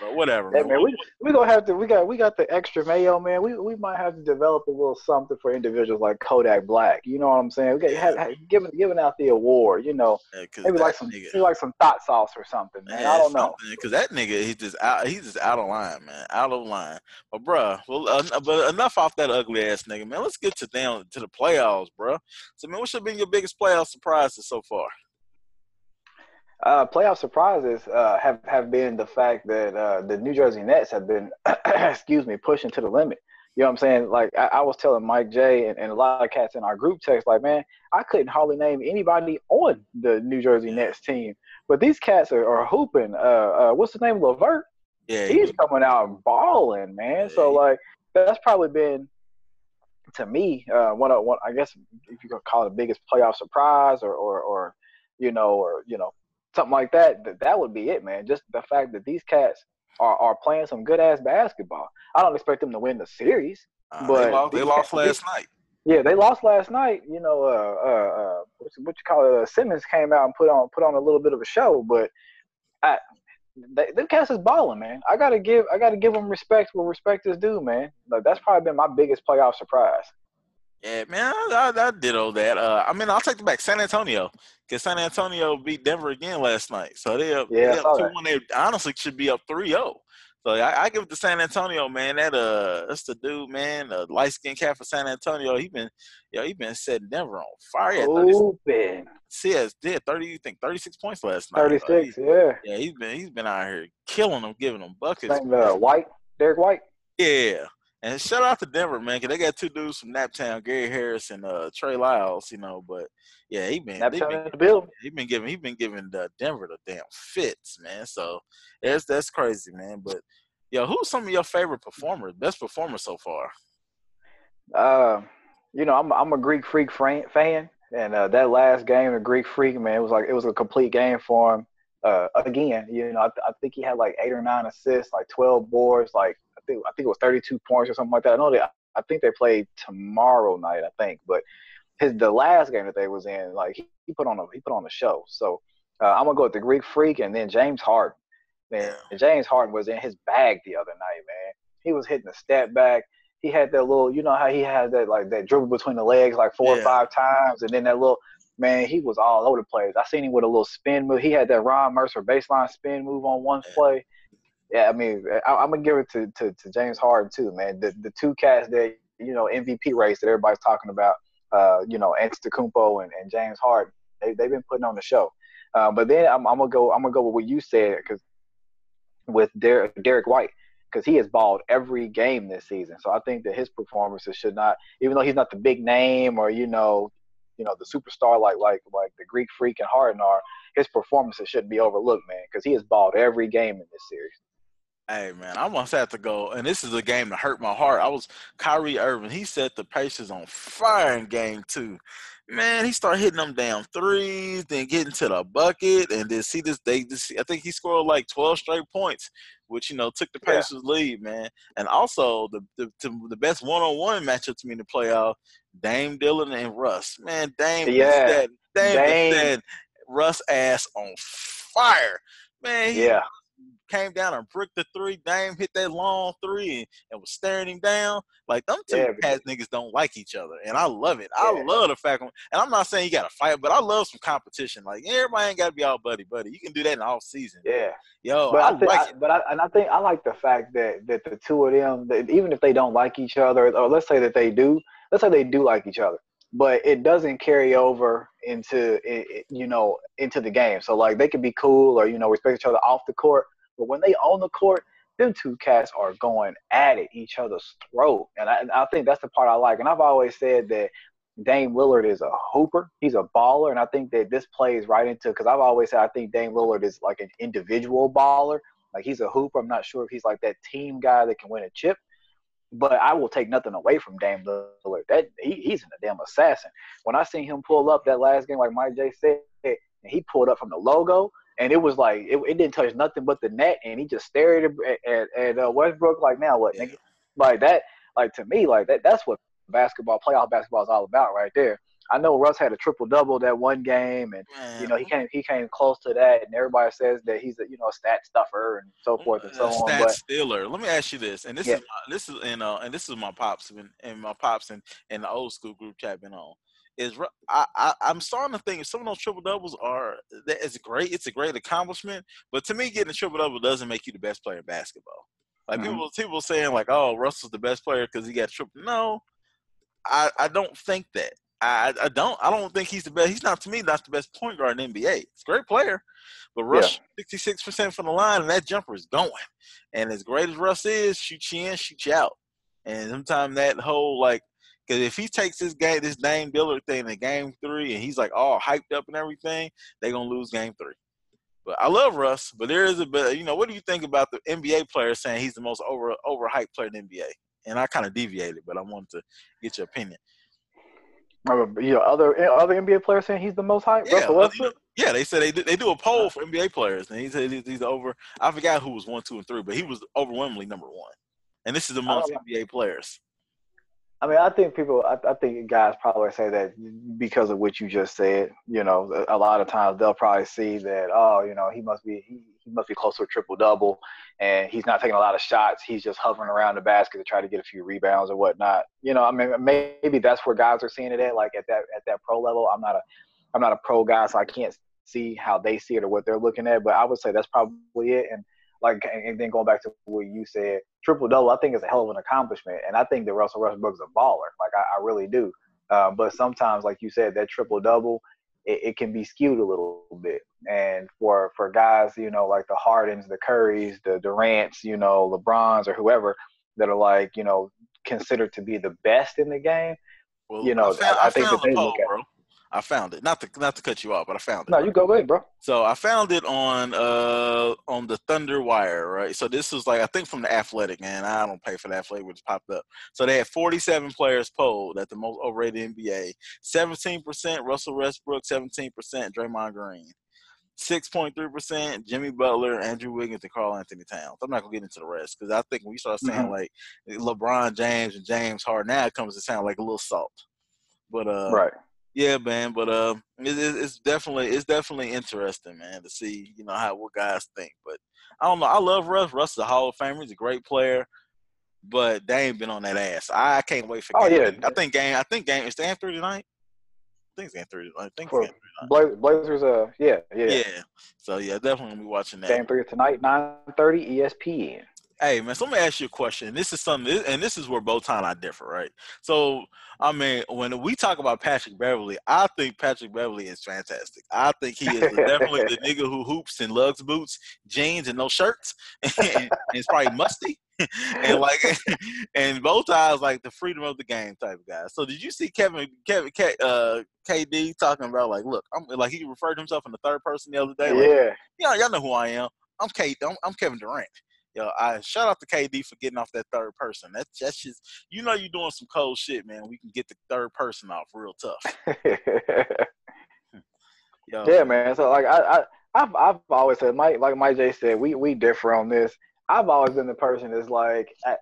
but whatever. Hey, man, man we we gonna have to we got we got the extra mayo, man. We we might have to develop a little something for individuals like Kodak Black. You know what I'm saying? We got have, have, giving giving out the award. You know, yeah, maybe like some nigga. maybe like some thought sauce or something, man. Yeah, I don't know. Because that nigga, he's just out, he's just out of line, man, out of line. But bruh, well, uh, but enough off that ugly ass nigga, man. Let's get to down to the playoffs, bruh. So, man, what should have been your biggest playoff surprises so far? Uh, playoff surprises uh, have have been the fact that uh, the New Jersey Nets have been, excuse me, pushing to the limit. You know what I'm saying? Like, I, I was telling Mike J and, and a lot of cats in our group text, like, man, I couldn't hardly name anybody on the New Jersey Nets team. But these cats are, are hooping. Uh, uh, what's his name? LeVert? Yeah, He's yeah. coming out and balling, man. Yeah, so, yeah. like, that's probably been, to me, uh, one of, one, I guess, if you could call it the biggest playoff surprise or, or, or, you know, or, you know, something like that, that, that would be it, man. Just the fact that these cats Are, are playing some good ass basketball. I don't expect them to win the series, uh, but they lost, they lost last night. Yeah, they lost last night. You know, uh, uh, uh, what you call it? Uh, Simmons came out and put on put on a little bit of a show, but I, they, them cats is balling, man. I gotta give I gotta give them respect where respect is due, man. Like, that's probably been my biggest playoff surprise. Yeah, man, I, I, I did all that. Uh, I mean, I'll take it back. San Antonio, because San Antonio beat Denver again last night. So they up, yeah, they up two one. They honestly should be up three oh. So I, I give it to San Antonio, man. That uh, that's the dude, man. The light skinned cat for San Antonio. He been, yo, he been setting Denver on fire. Open. C S did thirty. You think thirty six points last night? Thirty six. Yeah. Yeah, he's been he's been out here killing them, giving them buckets. Like, uh, White, Derek White. Yeah. And shout out to Denver, man, because they got two dudes from Naptown, Gary Harris and uh, Trey Lyles, you know. But yeah, he been he been, the he been giving he been giving the Denver the damn fits, man. So that's that's crazy, man. But yo, who's some of your favorite performers, best performers so far? Uh, you know, I'm I'm a Greek Freak fan, and uh, that last game, the Greek Freak, man, it was like it was a complete game for him. Uh, again, you know, I, th- I think he had like eight or nine assists, like twelve boards, like. I think I think it was thirty-two points or something like that. I know they I think they played tomorrow night, I think. But his the last game that they was in, like he, he put on a he put on a show. So uh, I'm gonna go with the Greek Freak and then James Harden. Man, James Harden was in his bag the other night, man. He was hitting a step back. He had that little, you know how he has that like that dribble between the legs like four yeah. or five times, and then that little man, he was all over the place. I seen him with a little spin move. He had that Ron Mercer baseline spin move on one yeah. play. Yeah, I mean, I, I'm going to give it to, to, to James Harden, too, man. The the two cats that, you know, M V P race that everybody's talking about, uh, you know, Antetokounmpo and, and James Harden, they, they've been putting on the show. Uh, but then I'm, I'm going to go I'm gonna go with what you said cause with Der- Derek White because he has balled every game this season. So I think that his performances should not – even though he's not the big name or, you know, you know the superstar like like like the Greek Freak and Harden are, his performances shouldn't be overlooked, man, because he has balled every game in this series. Hey, man, I must have to go, and this is a game that hurt my heart. I was Kyrie Irving. He set the Pacers on fire in game two. Man, he started hitting them down threes, then getting to the bucket, and then see this day. This, I think he scored like twelve straight points, which, you know, took the Pacers' yeah. lead, man. And also the the, the best one-on-one matchup to me in the playoff, Dame Dillon and Russ. Man, Dame yeah. was that, Dame, Dame. Was that Russ ass on fire. Man, he, yeah. came down and bricked the three. Dame hit that long three and, and was staring him down. Like, them two yeah, ass niggas don't like each other, and I love it. I yeah. love the fact, and I'm not saying you got to fight, but I love some competition. Like, everybody ain't got to be all buddy buddy. You can do that in the off season. Yeah, yo, but I, I think, like I, it. But I, and I think I like the fact that that the two of them, that even if they don't like each other, or let's say that they do, let's say they do like each other, but it doesn't carry over into it, you know, into the game. So like, they could be cool or, you know, respect each other off the court. But when they on the court, them two cats are going at it, each other's throat. And I, I think that's the part I like. And I've always said that Dame Lillard is a hooper. He's a baller, and I think that this plays right into – because I've always said I think Dame Lillard is like an individual baller. Like, he's a hooper. I'm not sure if he's like that team guy that can win a chip. But I will take nothing away from Dame Lillard. That, he, he's a damn assassin. When I seen him pull up that last game, like Mike J said, and he pulled up from the logo, and it was like it, it didn't touch nothing but the net, and he just stared at, at, at uh, Westbrook like, now what, nigga? Like that, like to me, like that. That's what basketball, playoff basketball is all about, right there. I know Russ had a triple double that one game, and you know he came he came close to that. And everybody says that he's a you know a stat stuffer and so forth and so on. Stat but, stealer. Let me ask you this, and this yeah. is my, this is and uh, and this is my pops and, and my pops and, and the old school group chat been on. Is I, I I'm starting to think if some of those triple doubles are that it's great. It's a great accomplishment, but to me, getting a triple double doesn't make you the best player in basketball. Like mm-hmm. people people saying like, oh, Russell's the best player because he got triple. No, I I don't think that. I, I don't I don't think he's the best. He's not, to me, not the best point guard in the N B A. He's a great player, but Russ yeah. sixty-six percent from the line, and that jumper is going. And as great as Russ is, shoot you in, shoot you out. And sometimes that whole, like, because if he takes this game, this Dame Dillard thing in game three, and he's, like, all hyped up and everything, they're going to lose game three. But I love Russ, but there is a bit, you know, what do you think about the N B A player saying he's the most over overhyped player in the N B A? And I kind of deviated, but I wanted to get your opinion. Remember, you know, other other N B A players saying he's the most hyped. Yeah, Russell yeah, they said they do, they do a poll for N B A players, and he said he's over. I forgot who was one, two, and three, but he was overwhelmingly number one. And this is amongst N B A players. I mean, I think people, I, I think guys probably say that because of what you just said. You know, a, a lot of times they'll probably see that, oh, you know, he must be he, he must be close to a triple double, and he's not taking a lot of shots. He's just hovering around the basket to try to get a few rebounds or whatnot. You know, I mean, maybe that's where guys are seeing it at, like at that at that pro level. I'm not a I'm not a pro guy, so I can't see how they see it or what they're looking at. But I would say that's probably it. And Like, and then going back to what you said, triple-double, I think is a hell of an accomplishment. And I think that Russell Westbrook's a baller. Like, I, I really do. Uh, but sometimes, like you said, that triple-double, it, it can be skewed a little bit. And for, for guys, you know, like the Hardens, the Currys, the Durants, you know, LeBrons or whoever that are, like, you know, considered to be the best in the game, well, you know, I, found, I, I think I that they the look at it. I found it. Not to not to cut you off, but I found it. No, right? You go ahead, bro. So I found it on uh on the Thunder Wire, right? So this was like I think from the Athletic, man. I don't pay for the Athletic, which popped up. So they had forty-seven players polled at the most overrated N B A. Seventeen percent Russell Westbrook, seventeen percent Draymond Green, six point three percent Jimmy Butler, Andrew Wiggins, and Karl Anthony Towns. I'm not gonna get into the rest because I think when you start saying mm-hmm. like LeBron James and James Harden, now it comes to sound like a little salt. But uh, right. Yeah, man, but uh, it, it, it's definitely it's definitely interesting, man, to see you know how what guys think. But I don't know. I love Russ. Russ is a Hall of Famer. He's a great player, but they ain't been on that ass. I can't wait for. Oh game. yeah, I think game. I think game. Is game three tonight? I think it's game three tonight. I think it's game three tonight. Blazers. Uh, yeah, yeah, yeah. So yeah, definitely gonna be watching that. Game three tonight, nine thirty, E S P N. Hey, man, so let me ask you a question. This is something, and this is where Bow Tie and I differ, right? So, I mean, when we talk about Patrick Beverly, I think Patrick Beverly is fantastic. I think he is definitely the nigga who hoops in lugs boots, jeans, and no shirts. And it's probably musty. And, like, and Bow Tie is like the freedom of the game type of guy. So, did you see Kevin, Kevin, K, uh, K D talking about, like, look, I'm like he referred to himself in the third person the other day? Like, yeah. Y'all, y'all know who I am. I'm, K, I'm, I'm Kevin Durant. Yo, I shout out to K D for getting off that third person. That's that's just you know you're doing some cold shit, man. We can get the third person off real tough. Yo. Yeah, man. So like I, I I've I've always said, Mike, like Mike J said, we we differ on this. I've always been the person that's like I,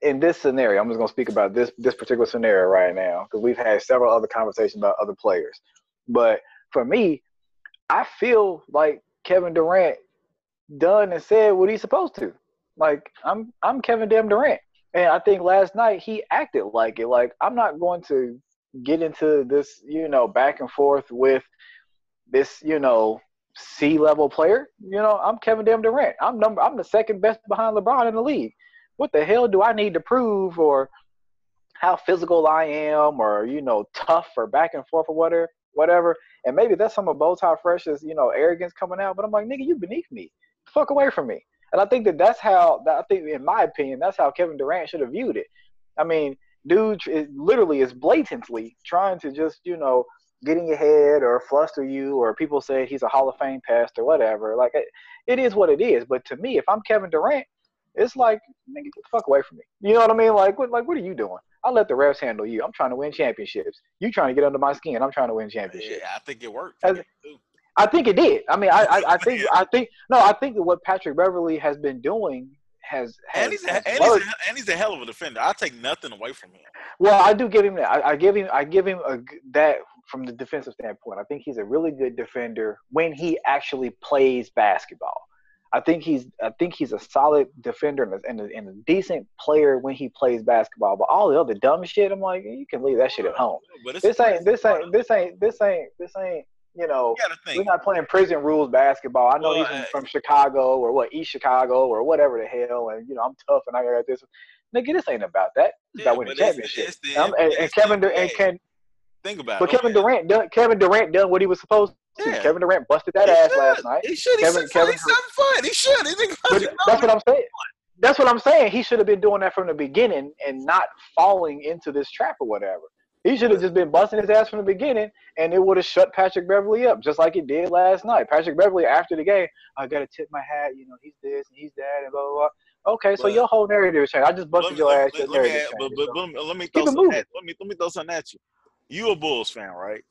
in this scenario. I'm just gonna speak about this this particular scenario right now because we've had several other conversations about other players. But for me, I feel like Kevin Durant done and said what he's supposed to. Like, I'm I'm Kevin damn Durant. And I think last night he acted like it. Like, I'm not going to get into this, you know, back and forth with this, you know, C-level player. You know, I'm Kevin damn Durant. I'm number I'm the second best behind LeBron in the league. What the hell do I need to prove or how physical I am or, you know, tough or back and forth or whatever, whatever. And maybe that's some of Bow Tie Fresh's, you know, arrogance coming out. But I'm like, nigga, you beneath me. Fuck away from me. And I think that that's how, I think in my opinion, that's how Kevin Durant should have viewed it. I mean, dude is literally is blatantly trying to just, you know, get in your head or fluster you, or people say he's a Hall of Fame pastor, whatever. Like, it, it is what it is. But to me, if I'm Kevin Durant, it's like, nigga, get the fuck away from me. You know what I mean? Like, what, like, what are you doing? I let the refs handle you. I'm trying to win championships. You trying to get under my skin. I'm trying to win championships. Yeah, I think it worked. As, I think it did. I mean, I, I, I think, I think, no, I think that what Patrick Beverly has been doing has, has and, he's a, has and, he's a, and he's a hell of a defender. I take nothing away from him. Well, I do give him that. I, I give him, I give him a, that from the defensive standpoint. I think he's a really good defender when he actually plays basketball. I think he's, I think he's a solid defender and a, and, a, and a decent player when he plays basketball. But all the other dumb shit, I'm like, you can leave that shit at home. But this ain't, this ain't, this ain't, this ain't, this ain't. You know, you we're not playing prison rules basketball. I know well, he's from, from Chicago or what, East Chicago or whatever the hell. And, you know, I'm tough and I got this. Nigga, this ain't about that. It's yeah, about winning championships. And, and, and Kevin Durant can think about but it. But Kevin okay. Durant done, Kevin Durant done what he was supposed to. Yeah. Kevin Durant busted that he ass should. last night. He should. Kevin, he should. Kevin, he's having fun. He should. He but that's what I'm saying. That's what I'm saying. He should have been doing that from the beginning and not falling into this trap or whatever. He should have just been busting his ass from the beginning, and it would have shut Patrick Beverly up, just like it did last night. Patrick Beverly, after the game, I got to tip my hat. You know, he's this and he's that and blah, blah, blah. Okay, but, so your whole narrative is changed. I just busted me, your ass. Let, your let, me add, but, but, but, let, me throw some at, let, me, let me throw something at you. You a Bulls fan, right?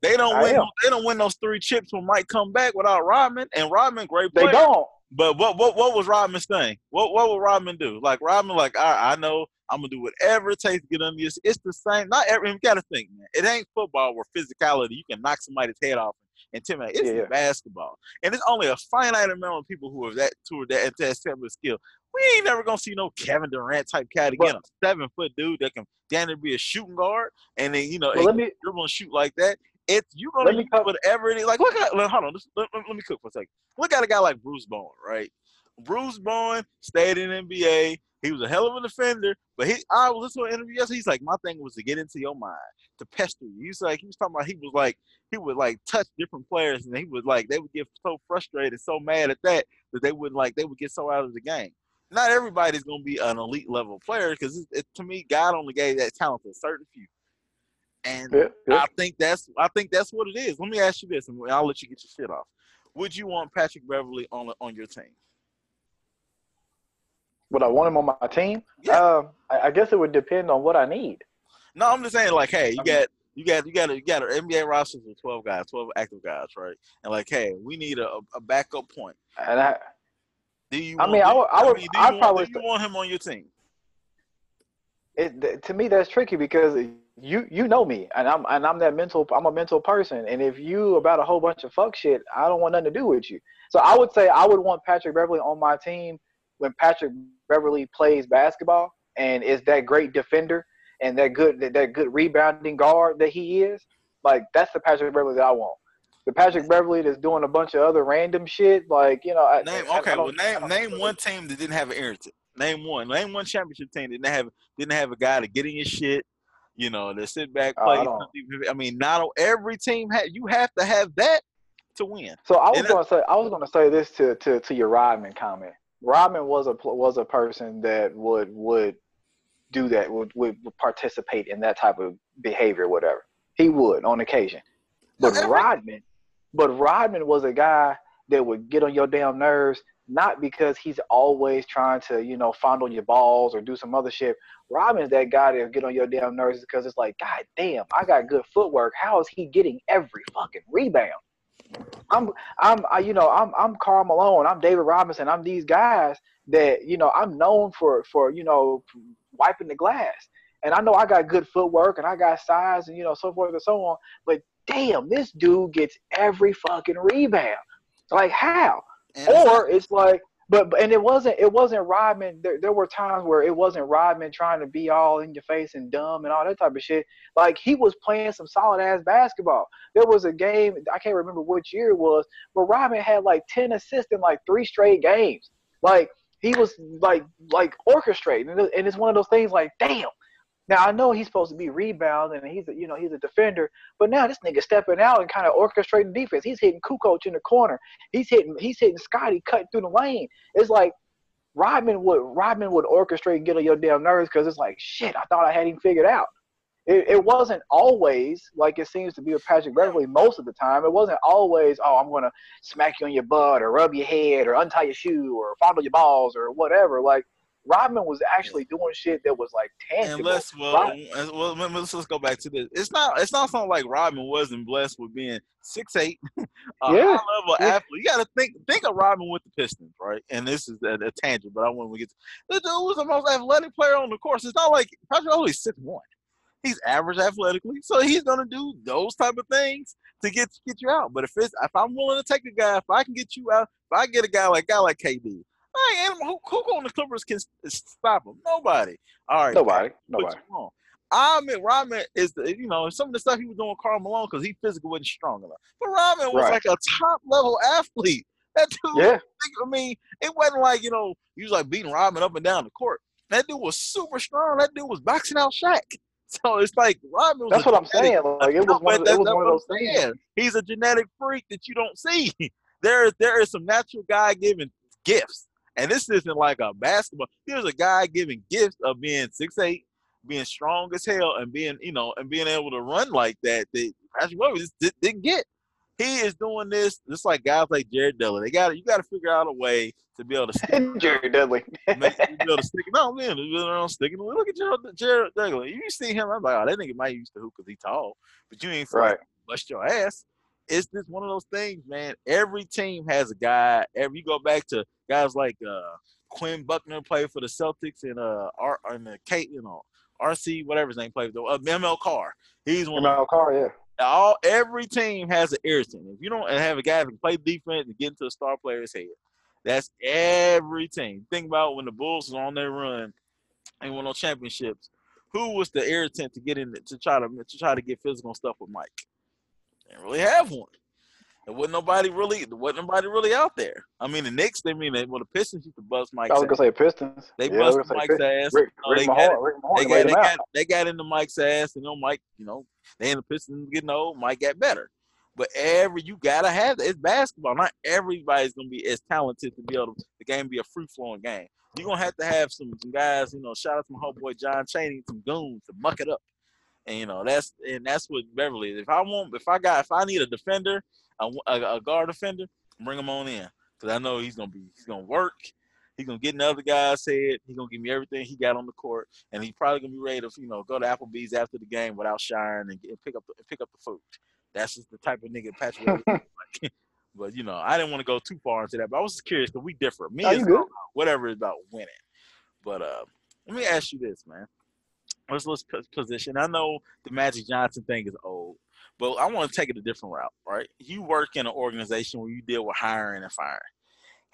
They don't I win no, They don't win those three chips when Mike come back without Rodman, and Rodman, great player. They don't. But what what what was Rodman's thing? What what would Rodman do? Like Rodman, like I I know I'm gonna do whatever it takes to get under this. It's the same. Not every you gotta think, man. It ain't football where physicality you can knock somebody's head off and intimidate. It's yeah. basketball, and it's only a finite amount of people who have that to that that type of skill. We ain't never gonna see no Kevin Durant type cat again. But, a seven foot dude that can damn near be a shooting guard, and then you know well, they dribble and shoot like that. It's you gonna do whatever it is. Like look at hold on, just, let, let me cook for a second. Look at a guy like Bruce Bowen, right? Bruce Bowen stayed in the N B A. He was a hell of a defender, but he I was listening to an interview yesterday. He's like, my thing was to get into your mind, to pester you. He's like, he was talking about he was like he would like touch different players, and he was like they would get so frustrated, so mad at that that they wouldn't like they would get so out of the game. Not everybody's gonna be an elite level player because it, to me, God only gave that talent to a certain few. And yeah, yeah. I think that's I think that's what it is. Let me ask you this, and I'll let you get your shit off. Would you want Patrick Beverly on on your team? Would I want him on my team? Yeah. Um, I, I guess it would depend on what I need. No, I'm just saying, like, hey, you I got mean, you got you got you got an N B A roster with twelve guys, twelve active guys, right? And like, hey, we need a, a backup point. And I, do you? I mean, him, I would. I would. I mean, do you, I want, probably do you want him on your team? It to me that's tricky because. It, You you know me, and I'm and I'm that mental. I'm a mental person, and if you about a whole bunch of fuck shit, I don't want nothing to do with you. So I would say I would want Patrick Beverly on my team when Patrick Beverly plays basketball and is that great defender and that good that, that good rebounding guard that he is. Like that's the Patrick Beverly that I want. The Patrick Beverly that's doing a bunch of other random shit, like you know. I, name, I, okay, I well name name one team that didn't have an irritant. Name one. Name one championship team that didn't have didn't have a guy to get in your shit. You know, the sit back play. Uh, I, I mean, not every team ha- you have to have that to win. So I was and gonna I- say I was gonna say this to to, to your Rodman comment. Rodman was a was a person that would would do that would would participate in that type of behavior, whatever. He would on occasion, but every- Rodman, but Rodman was a guy that would get on your damn nerves. Not because he's always trying to, you know, fondle your balls or do some other shit. Robin's that guy that'll get on your damn nerves because it's like, God damn, I got good footwork. How is he getting every fucking rebound? I'm, I'm, I, you know, I'm, I'm Karl Malone. I'm David Robinson. I'm these guys that, you know, I'm known for, for, you know, wiping the glass. And I know I got good footwork and I got size and, you know, so forth and so on. But damn, this dude gets every fucking rebound. Like how? And or it's like, but, but and it wasn't it wasn't Rodman. There, there were times where it wasn't Rodman trying to be all in your face and dumb and all that type of shit. Like he was playing some solid ass basketball. There was a game I can't remember which year it was, but Rodman had like ten assists in like three straight games. Like he was like like orchestrating, and it's one of those things like damn. Now I know he's supposed to be rebounding and he's a, you know he's a defender, but now this nigga stepping out and kind of orchestrating defense. He's hitting Kukoc in the corner. He's hitting he's hitting Scotty cutting through the lane. It's like Rodman would Rodman would orchestrate and get on your damn nerves because it's like, shit, I thought I had him figured out. It, it wasn't always, like it seems to be with Patrick Beverly most of the time, it wasn't always, oh, I'm going to smack you on your butt or rub your head or untie your shoe or fondle your balls or whatever. Like, Rodman was actually doing shit that was, like, tangible. And let's, well, right? well let's, let's go back to this. It's not it's not something like Rodman wasn't blessed with being six eight, a yeah. high-level yeah. athlete. You got to think think of Rodman with the Pistons, right? And this is a, a tangent, but I want to get to the dude was the most athletic player on the course. It's not like Patrick Beverly's six one. He's average athletically, so he's going to do those type of things to get get you out. But if it's, if I'm willing to take a guy, if I can get you out, if I get a guy like guy like K D, I ain't, who, who on the Clippers can stop him? Nobody. All right. Nobody. Man, nobody. I mean, Rodman is, the, you know, some of the stuff he was doing with Karl Malone because he physically wasn't strong enough. But Rodman was right. like a top-level athlete. That dude, yeah. I mean, it wasn't like, you know, he was like beating Rodman up and down the court. That dude was super strong. That dude was boxing out Shaq. So it's like Rodman. That's what I'm saying. Like it was one of, it was one of those things. He's a genetic freak that you don't see. There, there is some natural God-given gifts, and this isn't like a basketball. Here's a God-given gift of being six eight, being strong as hell, and being you know, and being able to run like that. That Patrick Beverly just didn't get. He is doing this just like guys like Jared Dudley. They got You got to figure out a way to be able to stick Jared Dudley. Make, to be able to stick. No man, sticking. Look at Jared, Jared Dudley. You see him, I'm like, oh, that nigga might use the hoop because he tall, but you ain't right. bust your ass. It's just one of those things, man. Every team has a guy. Every you go back to guys like uh, Quinn Buckner played for the Celtics and uh, R and the Kate, you know, R C whatever his name played for uh, M L Carr. He's one M L of Carr, yeah. All every team has an irritant. If you don't have a guy that can play defense and get into a star player's head, that's every team. Think about when the Bulls was on their run and won no championships. Who was the irritant to get in to try to to try to get physical and stuff with Mike? They didn't really have one. There wasn't nobody really. There wasn't nobody really out there. I mean, the Knicks. They mean, they, well, the Pistons used to bust Mike's ass. I was gonna ass. say Pistons. They yeah, bust Mike's Pistons. ass. Rick, no, Rick they, Mahal, got, Rick Mahal, they, got, they, got, they got into Mike's ass, and you know, Mike. You know, they in the Pistons getting old. Mike got better, but every you gotta have that. It's basketball. Not everybody's gonna be as talented to be able to the game be a free flowing game. You're gonna have to have some, some guys. You know, shout out to my whole boy John Chaney, some goons to muck it up, and you know that's and that's what Beverly is. If I want, if I got, if I need a defender. A, a guard defender, bring him on in because I know he's gonna be he's gonna work. He's gonna get in the other guy's head. He's gonna give me everything he got on the court, and he's probably gonna be ready to you know go to Applebee's after the game without shying and, and pick up the, pick up the food. That's just the type of nigga Patrick Beverly is like. But you know I didn't want to go too far into that. But I was just curious because we differ. Me is about whatever is about winning. But uh, let me ask you this, man. Let's let's position. I know the Magic Johnson thing is old. But I want to take it a different route, right? You work in an organization where you deal with hiring and firing.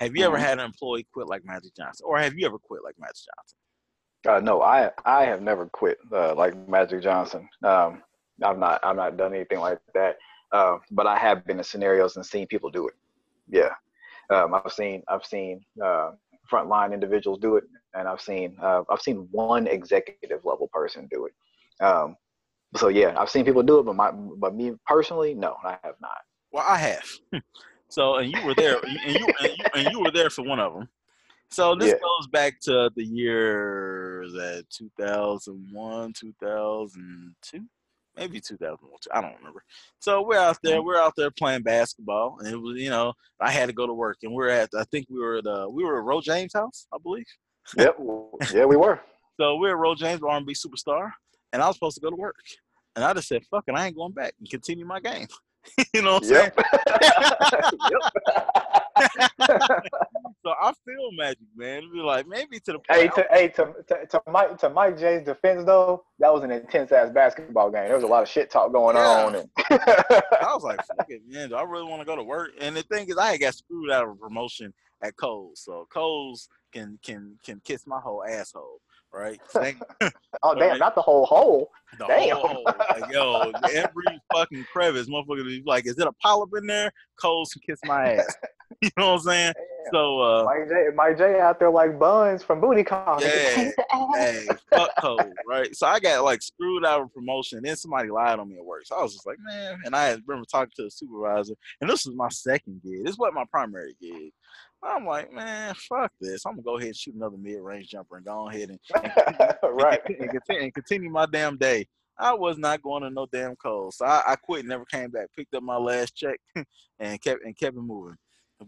Have you mm-hmm. ever had an employee quit like Magic Johnson? Or have you ever quit like Magic Johnson? Uh, no, I I have never quit uh, like Magic Johnson. Um, I've not I've not done anything like that. Uh, but I have been in scenarios and seen people do it. Yeah, um, I've seen I've seen uh, frontline individuals do it, and I've seen uh, I've seen one executive level person do it. Um, So yeah, I've seen people do it, but my, but me personally, no, I have not. Well, I have. So and you were there, and you and you, and you were there for one of them. So this yeah. goes back to the years at two thousand one, two thousand two, maybe two thousand one. I don't remember. So we're out there, we're out there playing basketball, and it was you know I had to go to work, and we're at I think we were at uh, we were at Ro James' house, I believe. Yep. Yeah, we were. So we're at Ro James, R and B superstar. And I was supposed to go to work. And I just said, fuck it, I ain't going back and continue my game. You know what I'm yep. saying? So I feel Magic, man. It'd be like, maybe to the point. Hey, to, hey to, to, to, Mike, to Mike J's defense, though, that was an intense-ass basketball game. There was a lot of shit talk going yeah. on. And I was like, fuck it, man. Do I really want to go to work? And the thing is, I had got screwed out of a promotion at Kohl's. So Kohl's can can can kiss my whole asshole. Right? Oh, damn, right? Not the whole hole. The damn. Whole hole. Like, yo, every fucking crevice, motherfucker, be like, is it a polyp in there? Coles can kiss my ass. You know what I'm saying? Damn. So, uh. Mike J, Mike J out there like buns from Booty Con. Yeah. Hey, fuck Coles, right? So I got like screwed out of promotion, and then somebody lied on me at work. So I was just like, man. And I remember talking to the supervisor, and this was my second gig. This wasn't my primary gig. I'm like, man, fuck this. I'm going to go ahead and shoot another mid-range jumper and go ahead and, and, right. and, continue, and continue my damn day. I was not going to no damn cold. So I, I quit and never came back. Picked up my last check and kept and kept it moving.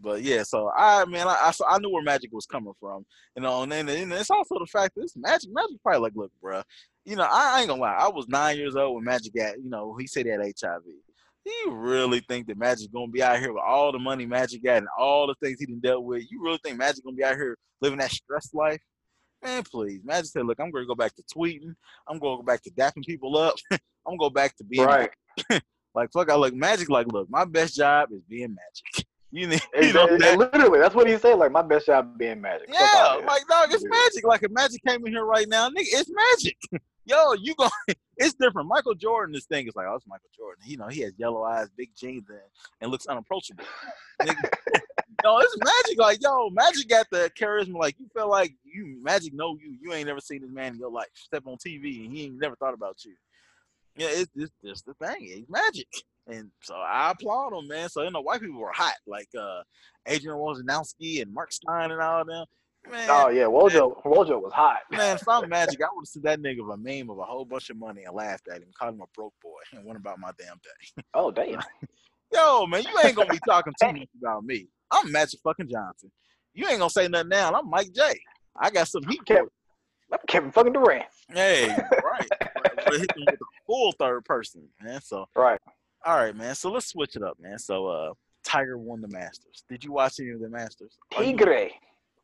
But, yeah, so, I man, I I, so I knew where Magic was coming from. You know, and, and, and it's also the fact that this Magic, Magic probably like, look, bro, you know, I, I ain't going to lie. I was nine years old when Magic got, you know, he said he had H I V. You really think that Magic's going to be out here with all the money Magic got and all the things he done dealt with? You really think Magic's going to be out here living that stress life? Man, please. Magic said, look, I'm going to go back to tweeting. I'm going to go back to dapping people up. I'm going to go back to being right. Magic. Like, fuck, I look, Magic, like, look, my best job is being Magic. You know, you know that? Literally, that's what he said, like, my best job being Magic. Yeah, like, dog, it's Magic. Like, if Magic came in here right now, nigga, it's Magic. Yo, you going it's different. Michael Jordan, this thing is like, oh, it's Michael Jordan. You know, he has yellow eyes, big jeans, and, and looks unapproachable. Nigga. No, it's Magic. Like, yo, Magic got the charisma. Like, you feel like you Magic know you. You ain't never seen this man in your life. Step on T V, and he ain't never thought about you. Yeah, it's, it's just the thing. He's Magic. And so I applaud him, man. So, you know, white people were hot. Like uh, Adrian Wojnarowski and Mark Stein and all them. Man, oh, yeah, Wojo Wojo was hot. Man, if I'm Magic, I would have seen that nigga with a meme of a whole bunch of money and laughed at him, called him a broke boy, and went about my damn day. Oh, damn. Yo, man, you ain't going to be talking too much about me. I'm Magic fucking Johnson. You ain't going to say nothing now, and I'm Mike J. I got some heat. Kevin, I'm Kevin fucking Durant. Hey, right. We're hitting with a full third person, man. So, right. All right, man. So let's switch it up, man. So uh, Tiger won the Masters. Did you watch any of the Masters? Tigre.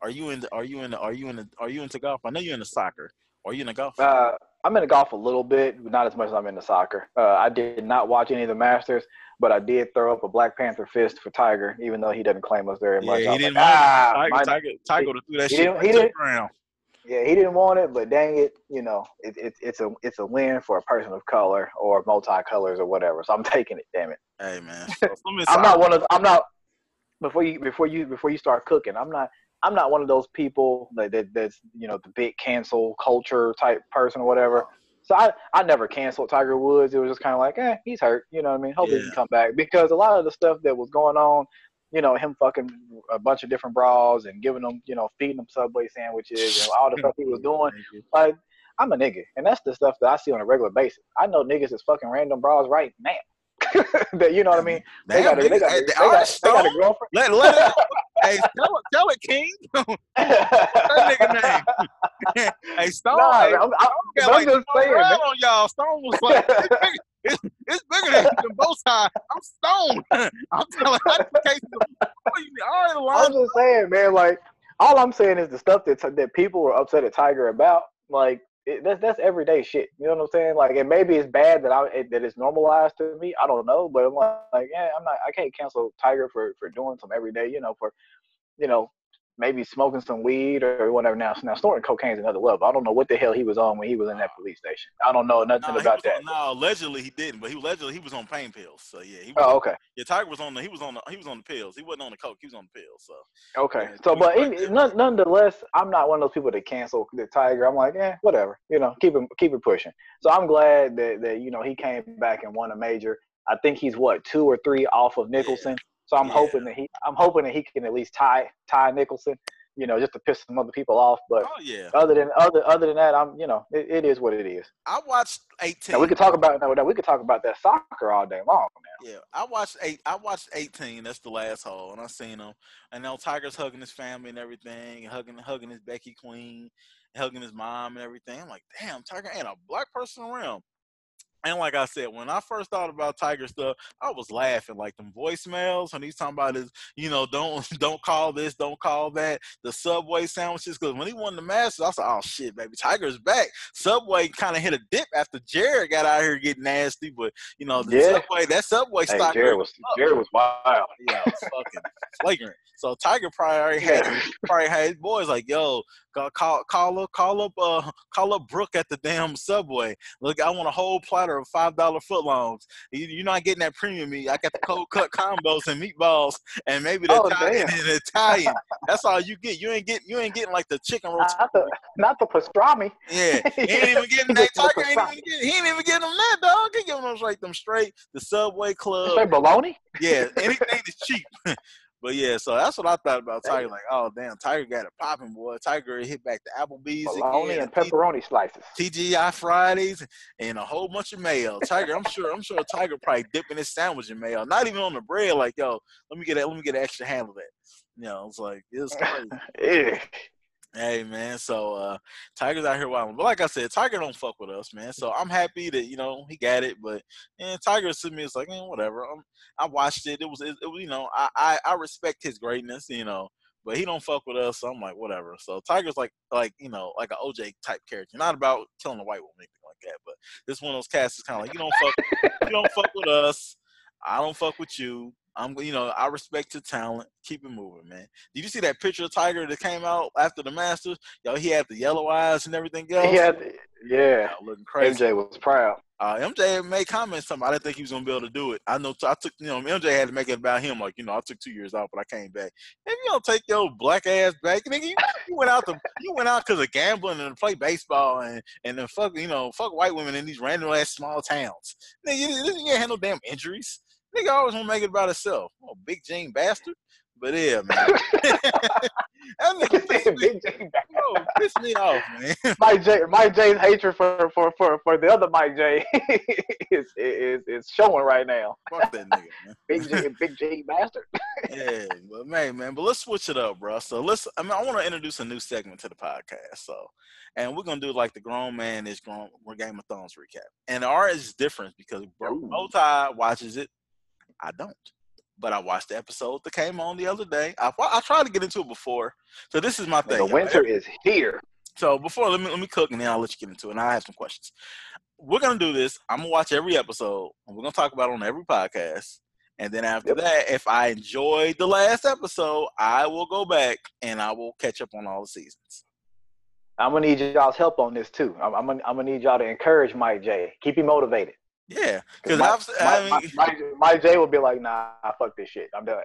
Are you in? Are you in? Are you in? Are you into golf? I know you're into soccer. Are you into golf? Uh, I'm into golf a little bit, but not as much as I'm into soccer. Uh, I did not watch any of the Masters, but I did throw up a Black Panther fist for Tiger, even though he doesn't claim us very much. Yeah, he didn't like, ah, Tiger, Tiger, Tiger he, threw that he shit right he to the ground. Yeah, he didn't want it, but dang it, you know, it, it, it's a it's a win for a person of color or multicolors or whatever. So I'm taking it. Damn it. Hey man, so I'm not one of I'm not before you before you before you start cooking. I'm not. I'm not one of those people that, that that's, you know, the big cancel culture type person or whatever. So I, I never canceled Tiger Woods. It was just kind of like, eh, he's hurt. You know what I mean? Hope yeah. he can come back. Because a lot of the stuff that was going on, you know, him fucking a bunch of different bras and giving them, you know, feeding them Subway sandwiches and all the stuff he was doing. Like, I'm a nigga. And that's the stuff that I see on a regular basis. I know niggas is fucking random bras right now. That, you know what I mean? They got a girlfriend. Let, let hey, tell, tell it, King. That nigga name. Hey, Stone. Nah, hey, I'm, I'm, got, I'm like, just saying, man. On y'all. Stone was like, it's bigger, it's, it's bigger than, than both sides. I'm Stone. I'm telling you, I'm just saying, man. Like, all I'm saying is the stuff that that people were upset at Tiger about, like. It, that's that's everyday shit. You know what I'm saying? Like, and maybe it's bad that I it, that it's normalized to me. I don't know, but I'm like, like, yeah, I'm not. I can't cancel Tiger for, for doing some everyday. You know, for, you know, maybe smoking some weed or whatever. Now, now snorting cocaine is another level. I don't know what the hell he was on when he was in that police station. I don't know nothing no, about that. On, no, allegedly he didn't, but he allegedly he was on pain pills. So yeah. He was, oh, okay. Yeah, Tiger was on the he was on the, he was on the pills. He wasn't on the coke. He was on the pills. So. Okay. Yeah, so, but it, it, nonetheless, I'm not one of those people that cancel the Tiger. I'm like, eh, whatever. You know, keep it keep it pushing. So I'm glad that that you know he came back and won a major. I think he's what two or three off of Nicholson. Yeah. So I'm yeah. hoping that he, I'm hoping that he can at least tie tie Nicholson, you know, just to piss some other people off. But oh, yeah. other than other other than that, I'm, you know, it, it is what it is. I watched eighteen. Now we could talk about now, we could talk about that soccer all day long. Now. Yeah, I watched eight. I watched eighteen. That's the last hole, and I seen him. And now Tiger's hugging his family and everything, and hugging hugging his Becky Queen, hugging his mom and everything. I'm like, damn, Tiger ain't a black person around. And like I said, when I first thought about Tiger stuff, I was laughing. Like them voicemails when he's talking about his, you know, don't don't call this, don't call that. The Subway sandwiches. Because when he won the Masters, I was like, oh, shit, baby, Tiger's back. Subway kind of hit a dip after Jared got out here getting nasty. But, you know, the yeah. Subway, that Subway hey, stock. Jared was, Jared was wild. Yeah, it was fucking flagrant. So Tiger probably already had, probably had his boys like, yo, call call up call up uh call up Brooke at the damn Subway. Look, I want a whole platter of five dollar footlongs. You, you're not getting that premium meat. I got the cold cut combos and meatballs and maybe the oh, Italian damn. and Italian. That's all you get. You ain't get you ain't getting like the chicken roll. Not the, not the pastrami. Yeah, he ain't even getting that. Tiger ain't even getting, he ain't even getting them that dog. He giving them like them straight the Subway Club. Straight bologna. Yeah, anything is cheap. But, yeah, so that's what I thought about Tiger. Like, oh, damn, Tiger got it popping, boy. Tiger hit back to Applebee's. Bologna and pepperoni slices. T G I Fridays and a whole bunch of mayo. Tiger, I'm sure I'm sure Tiger probably dipping his sandwich in mayo. Not even on the bread. Like, yo, let me get that, let me get an extra handle of that. You know, it's like, it's crazy. Hey, man, so uh, Tiger's out here wilding. But like I said, Tiger don't fuck with us, man. So I'm happy that, you know, he got it. But, and Tiger to me is like, eh, whatever. I'm, I watched it. It was, it, it was you know, I, I, I respect his greatness, you know. But he don't fuck with us, so I'm like, whatever. So Tiger's like, like you know, like an O J-type character. Not about killing a white woman, anything like that. But this one of those cats is kind of like, you don't fuck you don't fuck with us. I don't fuck with you. I'm, you know, I respect your talent. Keep it moving, man. Did you see that picture of Tiger that came out after the Masters? Yo, he had the yellow eyes and everything else. He had the, yeah, wow, looking crazy. M J was proud. Uh, M J made comments. Something I didn't think he was gonna be able to do it. I know. I took, you know, M J had to make it about him. Like, you know, I took two years off, but I came back. If you don't take your black ass back, nigga, you, you went out to you went out because of gambling and to play baseball and and then fuck, you know, fuck white women in these random ass small towns. Nigga, you, you can't handle damn injuries. Nigga always want to make it about himself. Oh, big Gene bastard. But yeah, man. That nigga pissed me, bro, pissed me off, man. Mike J, Mike J's hatred for, for, for, for the other Mike J is, is is showing right now. Fuck that nigga, man. Big G, big G bastard. Yeah, but man, man, but let's switch it up, bro. So let's. I mean, I want to introduce a new segment to the podcast. So, and we're gonna do like the grown man is grown. We're Game of Thrones recap, and ours is different because Bow Tie watches it. I don't, but I watched the episode that came on the other day. I, I tried to get into it before, so this is my thing. The winter is here. So before, let me let me cook, and then I'll let you get into it, and I have some questions. We're going to do this. I'm going to watch every episode, and we're going to talk about it on every podcast, and then after yep. that, if I enjoyed the last episode, I will go back, and I will catch up on all the seasons. I'm going to need y'all's help on this, too. I'm, I'm going I'm to need y'all to encourage Mike J. Keep him motivated. Yeah, because I mean, my, my, my J will be like, "Nah, fuck this shit, I'm done."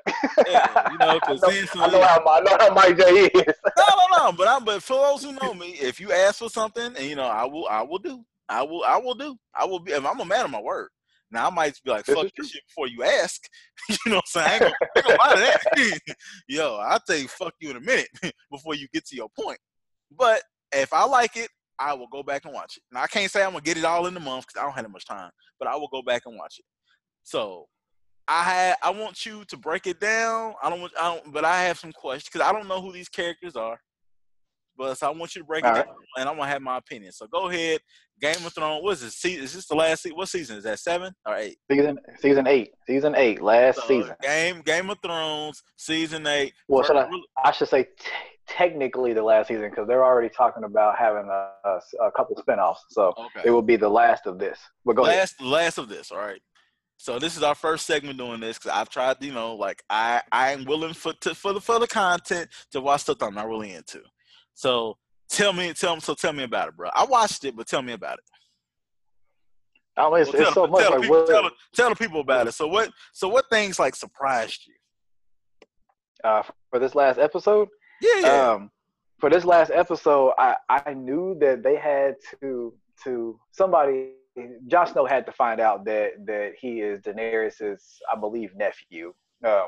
Yeah, you know, because I, I know how my, I know how Mike J is. no, no, no, but I but for those who know me, if you ask for something, and you know, I will, I will do, I will, I will do, I will be. If I'm a man of my word. Now I might be like, "Fuck this shit" before you ask. You know what I'm saying? I ain't gonna buy that. Yo, I'll tell you, fuck you in a minute before you get to your point. But if I like it, I will go back and watch it. Now, I can't say I'm going to get it all in the month because I don't have that much time, but I will go back and watch it. So, I had, I want you to break it down. I don't want, I don't, but I have some questions because I don't know who these characters are. But so I want you to break all it right. down, and I'm going to have my opinion. So, go ahead. Game of Thrones, what is this? Is this the last season? What season is that? Seven or eight? Season season eight. Season eight, last so, season. Game Game of Thrones, season eight. Well, should I, I should say t- technically the last season because they're already talking about having a, a, a couple spinoffs. So okay. It will be the last of this. But go last, ahead. Last of this, all right. So this is our first segment doing this because I've tried, you know, like I, I am willing for, to, for, the, for the content to watch stuff that I'm not really into. So – Tell me, tell me, so tell me about it, bro. I watched it, but tell me about it. Oh, it's, well, it's so them, much. Tell, like, people, well, tell, tell the people about it. So what? So what things like surprised you? Uh, for this last episode. Yeah. yeah. Um, for this last episode, I, I knew that they had to to somebody. Jon Snow had to find out that that he is Daenerys's, I believe, nephew. Um,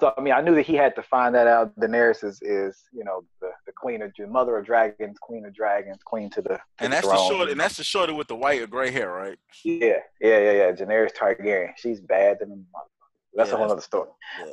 So, I mean, I knew that he had to find that out. Daenerys is, is you know, the, the queen of – mother of dragons, queen of dragons, queen to the to And that's the, the short, And that's the shorter with the white or gray hair, right? Yeah, yeah, yeah, yeah. Daenerys Targaryen. She's bad. Than that's yeah, a whole other story.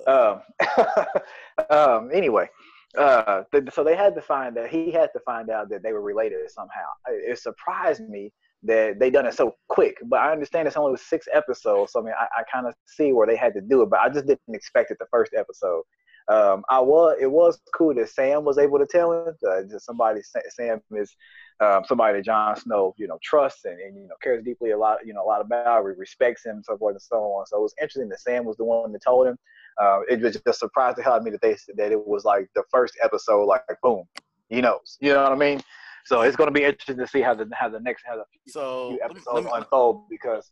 Yeah. Um, um, anyway, uh, th- so they had to find that – he had to find out that they were related somehow. It, it surprised me that they done it so quick, but I understand it's only six episodes, so I mean, I, I kind of see where they had to do it, but I just didn't expect it the first episode. Um, I was, it was cool that Sam was able to tell him, uh, just somebody, Sam is um, somebody that Jon Snow, you know, trusts and, and, you know, cares deeply a lot, you know, a lot about, respects him, so forth and so on. So it was interesting that Sam was the one that told him. Uh, it was just surprised the hell out of me that they that it was like the first episode, like, boom, he knows, you know what I mean? So it's going to be interesting to see how the how the next how the few, so, few episodes let me, let me, unfold because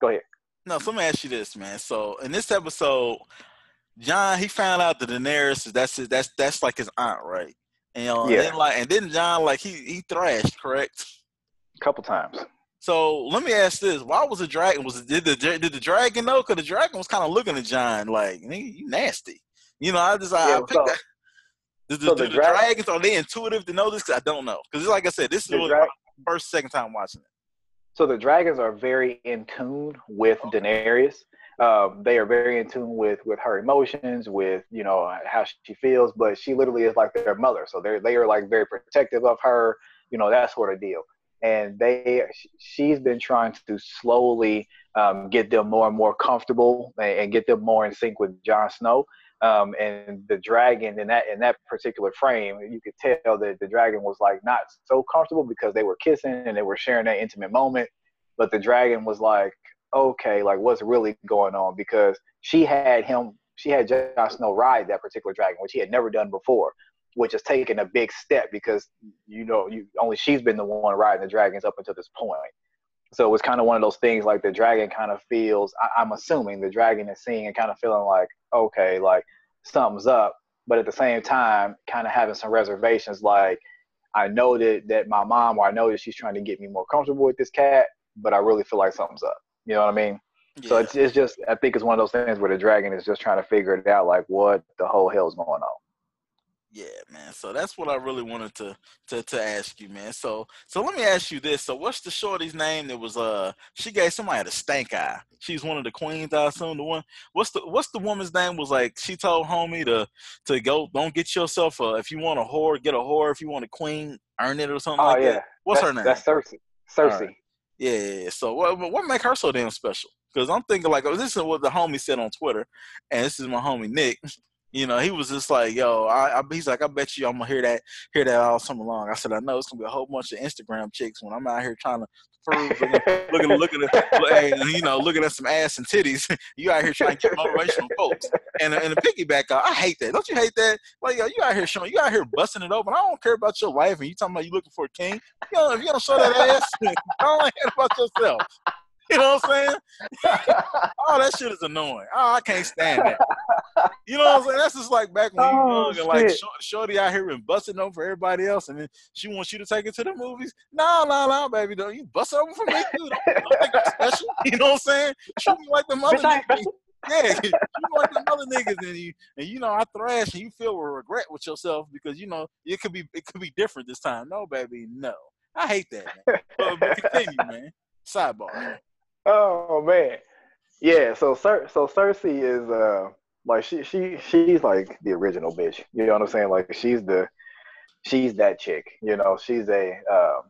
go ahead. No, so let me ask you this, man. So in this episode, John he found out that Daenerys is that's his, that's that's like his aunt, right? And you know, yeah. and then like and then John like he he thrashed, correct? A couple times. So let me ask this: why was the dragon was did the did the dragon know? Because the dragon was kind of looking at John like, "You nasty." You know, I just I, yeah, I picked so, that. The, the, so the, the drag- Dragons, are they intuitive to know this? Because I don't know. Because like I said, this is really dra- my first, second time watching it. So the Dragons are very in tune with oh. Daenerys. Um, they are very in tune with, with her emotions, with, you know, how she feels. But she literally is like their mother. So they they are like very protective of her, you know, that sort of deal. And they, she's been trying to slowly um, get them more and more comfortable and, and get them more in sync with Jon Snow. Um, and the dragon in that in that particular frame, you could tell that the dragon was like not so comfortable because they were kissing and they were sharing that intimate moment. But the dragon was like, okay, like what's really going on? Because she had him, she had Jon Snow ride that particular dragon, which he had never done before, which is taking a big step because, you know, you only she's been the one riding the dragons up until this point. So it's kind of one of those things like the dragon kind of feels, I, I'm assuming the dragon is seeing and kind of feeling like, okay, like something's up. But at the same time, kind of having some reservations like, I know that, that my mom, or I know that she's trying to get me more comfortable with this cat, but I really feel like something's up. You know what I mean? Yeah. So it's it's just, I think it's one of those things where the dragon is just trying to figure it out, like what the whole hell's going on. Yeah, man. So that's what I really wanted to, to to ask you, man. So so let me ask you this. So what's the shorty's name that was uh she gave somebody the stank eye? She's one of the queens, I assume. The one what's the what's the woman's name was like she told homie to to go don't get yourself a if you want a whore, get a whore. If you want a queen, earn it or something oh, like yeah. that. What's that's, her name? That's Cersei. Cersei. Right. Yeah. So what what make her so damn special? Because I'm thinking like, oh, this is what the homie said on Twitter, and this is my homie Nick. You know, he was just like, yo, I, I, he's like, I bet you I'm going to hear that hear that all summer long. I said, I know it's going to be a whole bunch of Instagram chicks when I'm out here trying to prove, looking, looking, looking at, you know, looking at some ass and titties. You out here trying to get motivational folks. And, and the piggyback, I hate that. Don't you hate that? Like, yo, you out here showing, you out here busting it open. I don't care about your life. And you talking about you looking for a king. You know, if you don't show that ass, I don't care about yourself. You know what I'm saying? Oh, that shit is annoying. Oh, I can't stand that. You know what I'm saying? That's just like back when you were young and like shorty out here and busting over for everybody else, and then she wants you to take it to the movies. No, no, no, baby, don't you bust over for me, dude? Don't, don't think I'm special. You know what I'm saying? Treat me like them other niggas. Yeah, treat me like them other niggas, and you and you know I thrash, and you feel regret with yourself because you know it could be it could be different this time. No, baby, no. I hate that, man. But, but continue, man. Sidebar. Man. Oh man, yeah. So, so Cersei is uh like she she she's like the original bitch. You know what I'm saying? Like she's the she's that chick. You know, she's a um,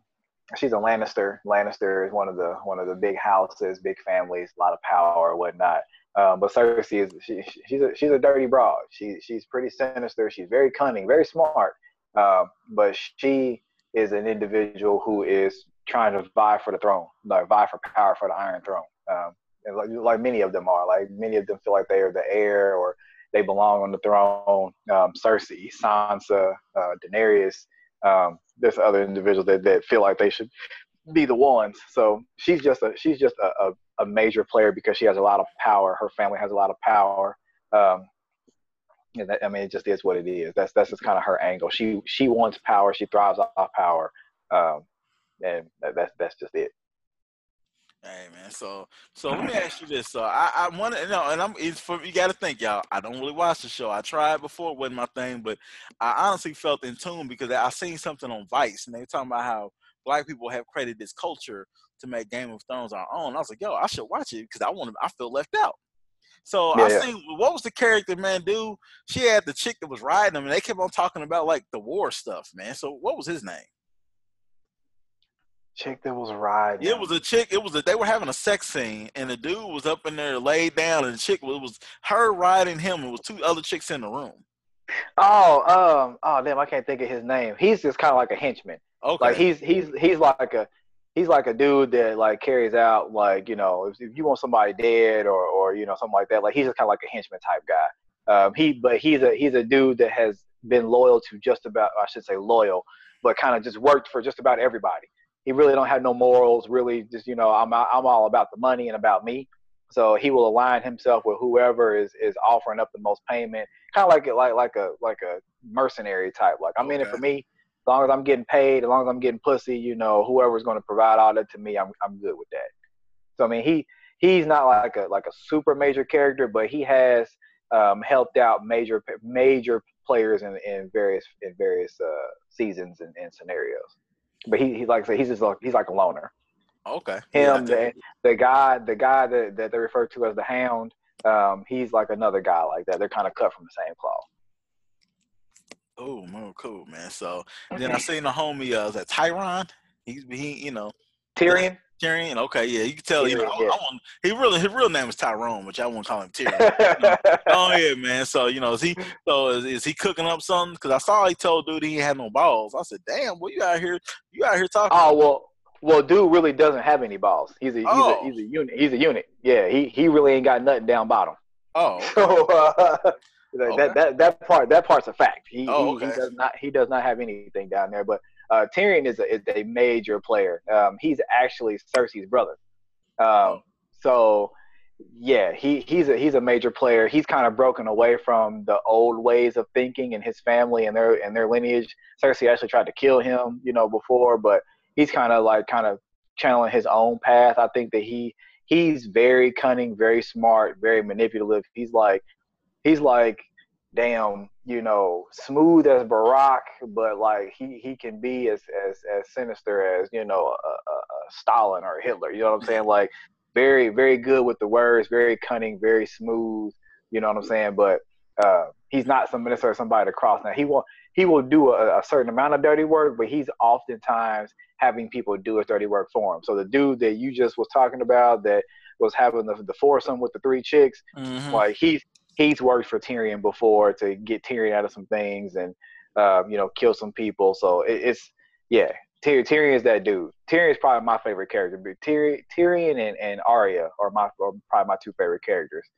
she's a Lannister. Lannister is one of the one of the big houses, big families, a lot of power, whatnot. Um, but Cersei is she she's a she's a dirty broad. She she's pretty sinister. She's very cunning, very smart. Um, but she is an individual who is trying to vie for the throne, like vie for power for the Iron Throne. Um, and like, like many of them are, like many of them feel like they are the heir or they belong on the throne. Um, Cersei, Sansa, uh, Daenerys, um, there's other individuals that, that feel like they should be the ones. So she's just a she's just a, a, a major player because she has a lot of power. Her family has a lot of power. Um, and that, I mean, it just is what it is. That's that's just kind of her angle. She she wants power. She thrives off power. Um, And that's that's just it. Hey man, so so let me ask you this. So I I want to know, and I'm it's for you got to think, y'all. I don't really watch the show. I tried before, it wasn't my thing, but I honestly felt in tune because I seen something on Vice, and they were talking about how black people have created this culture to make Game of Thrones our own. I was like, yo, I should watch it because I want to. I feel left out. So yeah, I yeah. seen what was the character, man? Dude, she had the chick that was riding him, and they kept on talking about like the war stuff, man. So what was his name? Chick that was riding. It was a chick. It was a. They were having a sex scene, and the dude was up in there laid down, and the chick. It was her riding him. It was two other chicks in the room. Oh, um, oh, damn! I can't think of his name. He's just kind of like a henchman. Okay. Like he's he's he's like a he's like a dude that like carries out like you know if, if you want somebody dead or or you know something like that. Like he's just kind of like a henchman type guy. Um, he but he's a he's a dude that has been loyal to just about I should say loyal, but kind of just worked for just about everybody. He really don't have no morals, really just, you know, I'm I'm all about the money and about me. So he will align himself with whoever is, is offering up the most payment, kind of like, like, like, a, like a mercenary type. Like, I'm okay. in it for me. As long as I'm getting paid, as long as I'm getting pussy, you know, whoever's going to provide all that to me, I'm I'm good with that. So, I mean, he he's not like a like a super major character, but he has um, helped out major major players in, in various in various uh, seasons and, and scenarios. But he, he like I said, he's just like, he's like a loner. Okay. Him, yeah, the, the guy, the guy that, that they refer to as the Hound, um, he's like another guy like that. They're kind of cut from the same cloth. Oh, cool, man. So okay. Then I seen the homie, uh, was that Tyron? He's he, you know, Tyrion. Tyrion. Okay, yeah, you can tell. Tyrion, you know, yeah. I, I want, he really his real name is Tyrone, which I won't call him Tyrion. You know? Oh yeah, man. So you know, is he so is, is he cooking up something? Because I saw he told dude he had no balls. I said, damn, well you out here, you out here talking. Oh well. Well, dude really doesn't have any balls. He's a, oh. he's a he's a unit. He's a unit. Yeah, he, he really ain't got nothing down bottom. Oh. Okay. So uh, okay. that that that part that part's a fact. He, oh, okay. he he does not he does not have anything down there. But uh, Tyrion is a is a major player. Um, he's actually Cersei's brother. Um, oh. So yeah, he he's a he's a major player. He's kind of broken away from the old ways of thinking and his family and their and their lineage. Cersei actually tried to kill him, you know, before, but. He's kind of like kind of channeling his own path. I think that he he's very cunning, very smart, very manipulative. He's like he's like damn, you know, smooth as Barack, but like he, he can be as, as as sinister as, you know, a, a, a Stalin or Hitler. You know what I'm saying? Like very very good with the words, very cunning, very smooth. You know what I'm saying? But uh, he's not some minister or somebody to cross. Now he won't. He will do a, a certain amount of dirty work, but he's oftentimes having people do his dirty work for him. So the dude that you just was talking about that was having the, the foursome with the three chicks, mm-hmm. like he's he's worked for Tyrion before to get Tyrion out of some things and um, you know, kill some people. So it, it's yeah, Tyr- Tyrion is that dude. Tyrion is probably my favorite character. But Tyr- Tyrion and, and Arya are my are probably my two favorite characters.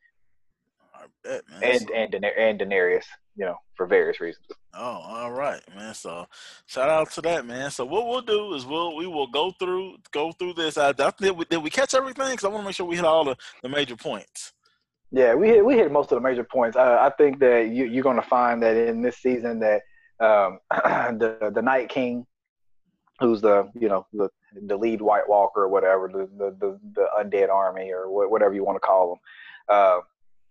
I bet, man. And and, Daener- and Daenerys. You know, for various reasons. Oh, all right, man. So, shout out to that, man. So, what we'll do is we'll we will go through go through this. I, I did, we, did we catch everything? Because I want to make sure we hit all the, the major points. Yeah, we hit we hit most of the major points. Uh, I think that you you're gonna find that in this season that um, the the Night King, who's the you know the the lead White Walker or whatever, the the the, the undead army or wh- whatever you want to call them. Uh,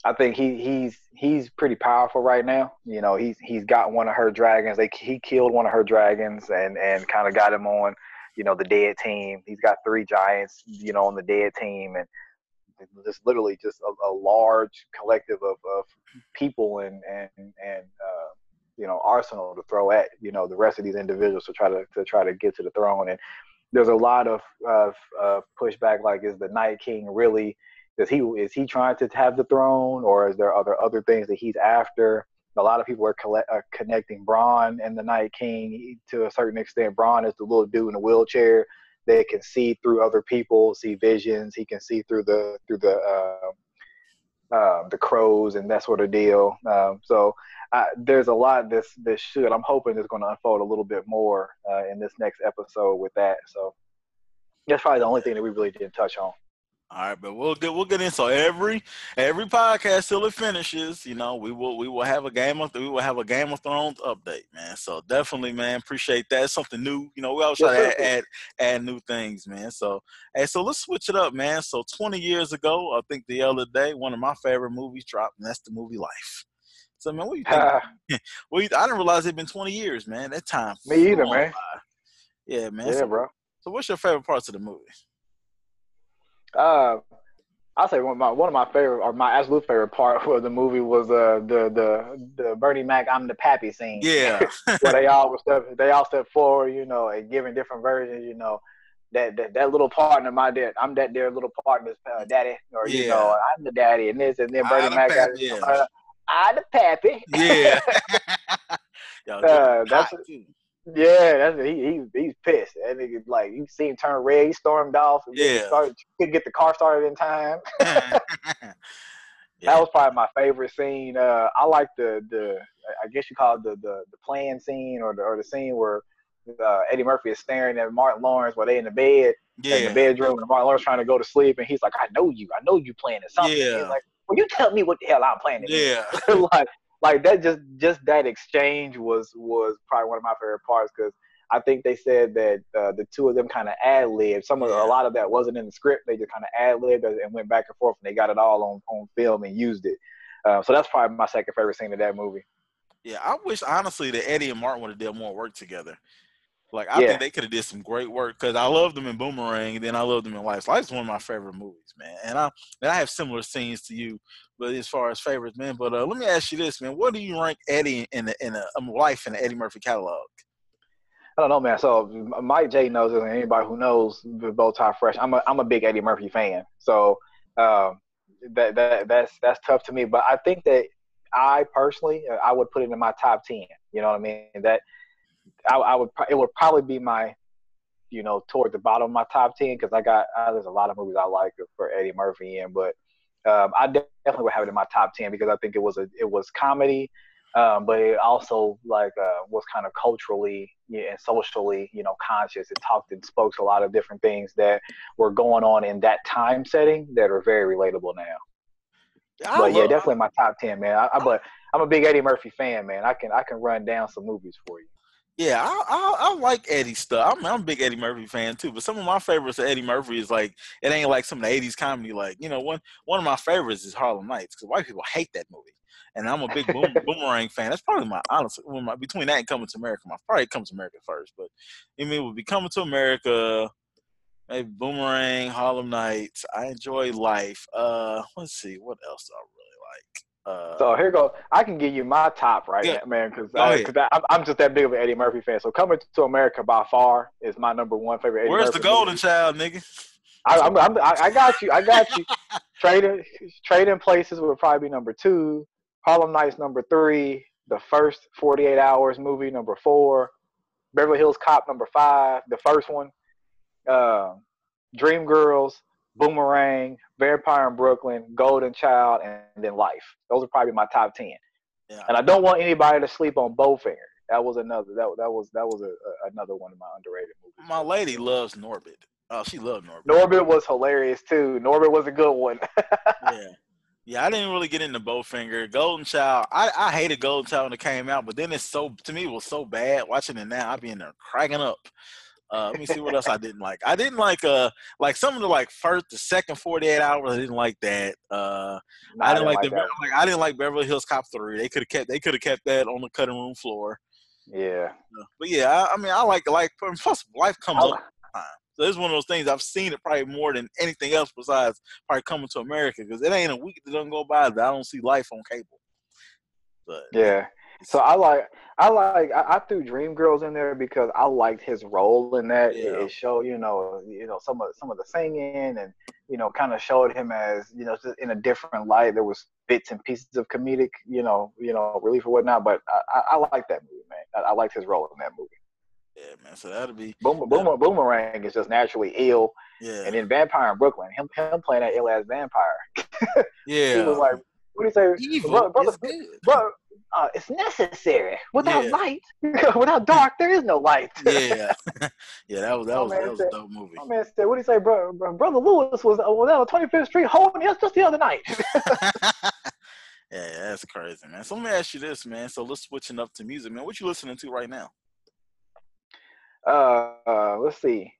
I think he he's he's pretty powerful right now. You know, he's he's got one of her dragons. They he killed one of her dragons and, and kind of got him on, you know, the dead team. He's got three giants, you know, on the dead team, and just literally just a, a large collective of, of people and and and uh, you know, arsenal to throw at you know the rest of these individuals to try to to try to get to the throne. And there's a lot of of, of pushback. Like, is the Night King really? Is he is he trying to have the throne, or is there other other things that he's after? A lot of people are, collect, are connecting Bronn and the Night King to a certain extent. Bronn is the little dude in a wheelchair that can see through other people, see visions. He can see through the through the uh, uh, the crows and that sort of deal. Um, so I, there's a lot this this should. I'm hoping it's going to unfold a little bit more uh, in this next episode with that. So that's probably the only thing that we really didn't touch on. All right, but we'll get we'll get in. So every every podcast till it finishes, you know, we will we will have a Game of we will have a Game of Thrones update, man. So definitely, man, appreciate that. Something new, you know. We always try to add, add add new things, man. So hey, so let's switch it up, man. So twenty years ago, I think the other day, one of my favorite movies dropped, and that's the movie Life. So man, what do you think? well, I didn't realize it'd been twenty years, man. That time. Me either, man. By. Yeah, man. Yeah, so, bro. So what's your favorite parts of the movie? Uh, I'll say one of my one of my favorite or my absolute favorite part of the movie was uh the the the Bernie Mac "I'm the Pappy" scene. Yeah, where they all step they all step forward, you know, and giving different versions, you know, that that, that little partner, my dad, I'm that there little partner's uh, daddy, or yeah. you know, I'm the daddy, and this, and then Bernie I Mac, got, yeah. uh, I the Pappy. Yeah, Yo, uh, that's. Yeah, that's he, he. He's pissed. That nigga, like, you see him turn red. He stormed off. And yeah, started, couldn't get the car started in time. yeah. That was probably my favorite scene. Uh, I like the the. I guess you call it the the, the plan scene or the or the scene where uh, Eddie Murphy is staring at Martin Lawrence while they in the bed, yeah. in the bedroom, and Martin Lawrence trying to go to sleep, and he's like, "I know you. I know you planning something." Yeah. He's like, "Well, you tell me what the hell I'm planning." Yeah, like. Like that, just just that exchange was was probably one of my favorite parts because I think they said that uh, the two of them kind of ad libbed. Some of yeah. a lot of that wasn't in the script. They just kind of ad libbed and went back and forth, and they got it all on, on film and used it. Uh, so that's probably my second favorite scene of that movie. Yeah, I wish, honestly, that Eddie and Martin would have done more work together. Like, I yeah. think they could have did some great work, because I love them in Boomerang, and then I love them in Life. Life is one of my favorite movies, man. And I and I have similar scenes to you, but as far as favorites, man. But uh, let me ask you this, man. What do you rank Eddie in the in a, um, Life in the Eddie Murphy catalog? I don't know, man. So Mike J knows this, and anybody who knows the Bow Tie Fresh, I'm a I'm a big Eddie Murphy fan. So um, that that that's that's tough to me. But I think that I personally I would put it in my top ten. You know what I mean? That. I, I would it would probably be my, you know, toward the bottom of my top ten, because I got uh, there's a lot of movies I like for Eddie Murphy in, but um, I definitely would have it in my top ten because I think it was a it was comedy, um, but it also like uh, was kind of culturally yeah, and socially, you know, conscious. It talked and spoke to a lot of different things that were going on in that time setting that are very relatable now. I but love, yeah, definitely my top ten, man. I, I, but I'm a big Eddie Murphy fan, man. I can I can run down some movies for you. Yeah, I, I I like Eddie stuff. I'm, I'm a big Eddie Murphy fan too. But some of my favorites of Eddie Murphy is like it ain't like some of the eighties comedy. Like you know, one one of my favorites is Harlem Nights, because white people hate that movie. And I'm a big boom, Boomerang fan. That's probably my honestly when my, between that and Coming to America, my probably Coming to America first. But I mean, it would be Coming to America, maybe Boomerang, Harlem Nights. I enjoy Life. Uh, let's see, what else do I really like? Uh, so here goes. I can give you my top right yeah. now, man, because I'm, I'm just that big of an Eddie Murphy fan. So Coming to America by far is my number one favorite Eddie Where's Murphy the golden movie. Child, nigga? I, I'm, I'm, I got you. I got you. Trading, Trading Places would probably be number two. Harlem Nights number three. The First forty-eight Hours movie number four. Beverly Hills Cop number five. The first one. Uh, Dream Girls. Boomerang, Vampire in Brooklyn, Golden Child, and then Life. Those are probably my top ten. Yeah. And I don't want anybody to sleep on Bowfinger. That was another. That that was that was a, a, another one of my underrated movies. My lady loves Norbit. Oh, she loved Norbit. Norbit was hilarious too. Norbit was a good one. yeah, yeah. I didn't really get into Bowfinger. Golden Child. I, I hated Golden Child when it came out, but then it's so to me it was so bad. Watching it now, I'd be in there cracking up. Uh, let me see what else I didn't like. I didn't like uh like some of the like first the second forty-eight hours. I didn't like that. Uh, no, I didn't, I didn't like, like the that. Like, I didn't like Beverly Hills Cop three. They could have kept they could have kept that on the cutting room floor. Yeah, uh, but yeah, I, I mean, I like like plus Life comes oh. up. So it's one of those things I've seen it probably more than anything else besides probably Coming to America, because it ain't a week that doesn't go by that I don't see Life on cable. But yeah. So I like, I like, I, I threw Dreamgirls in there because I liked his role in that. Yeah. It showed, you know, you know some of some of the singing, and you know, kind of showed him as, you know, just in a different light. There was bits and pieces of comedic, you know, you know, relief or whatnot. But I, I, I like that movie, man. I, I liked his role in that movie. Yeah, man. So that'll be Boomer, Boomer, Boomerang is just naturally ill. Yeah. And then Vampire in Brooklyn, him him playing that ill ass vampire. yeah. He was like, what do you say, evil brother? brother, brother, brother Uh, it's necessary. Without yeah. light, without dark, there is no light. yeah, yeah, that was that was, that was said, a dope movie. My man said, "What do you say, bro, bro, brother Lewis was uh, well, on twenty-fifth Street holding us just the other night." yeah, that's crazy, man. So let me ask you this, man. So let's switching up to music, man. What you listening to right now? Uh, uh let's see.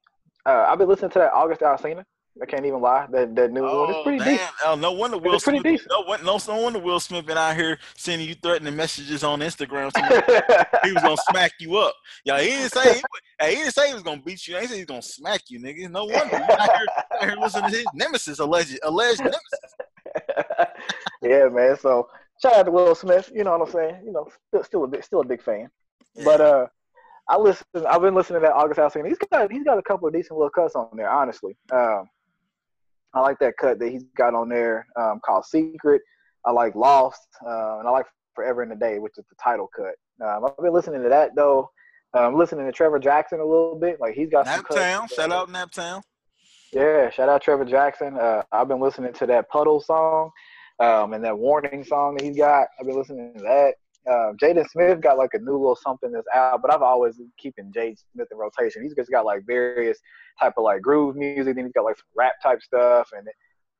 Uh, I've been listening to that August Alsina. I can't even lie. That that new oh, one is pretty damn. decent. Oh, no wonder Will it's Smith. No, no, no wonder Will Smith been out here sending you threatening messages on Instagram. He was gonna smack you up. Yo, he didn't say. He, hey, he didn't say he was gonna beat you. He said he's gonna smack you, nigga. No wonder. You out here, out here listening to his nemesis, alleged, alleged nemesis. yeah, man. So shout out to Will Smith. You know what I'm saying? You know, still, still a big, still a big fan. Yeah. But uh. I listen. I've been listening to that August Alsina. He's got he's got a couple of decent little cuts on there. Honestly, um, I like that cut that he's got on there um, called "Secret." I like "Lost," uh, and I like "Forever in the Day," which is the title cut. Um, I've been listening to that though. I'm listening to Trevor Jackson a little bit. Like he's got some cuts. Naptown. Shout out Naptown. Yeah, shout out Trevor Jackson. Uh, I've been listening to that Puddle song um, and that Warning song that he's got. I've been listening to that. Uh, Jaden Smith got like a new little something that's out, but I've always been keeping Jaden Smith in rotation. He's just got like various type of like groove music, then he's got like some rap type stuff, and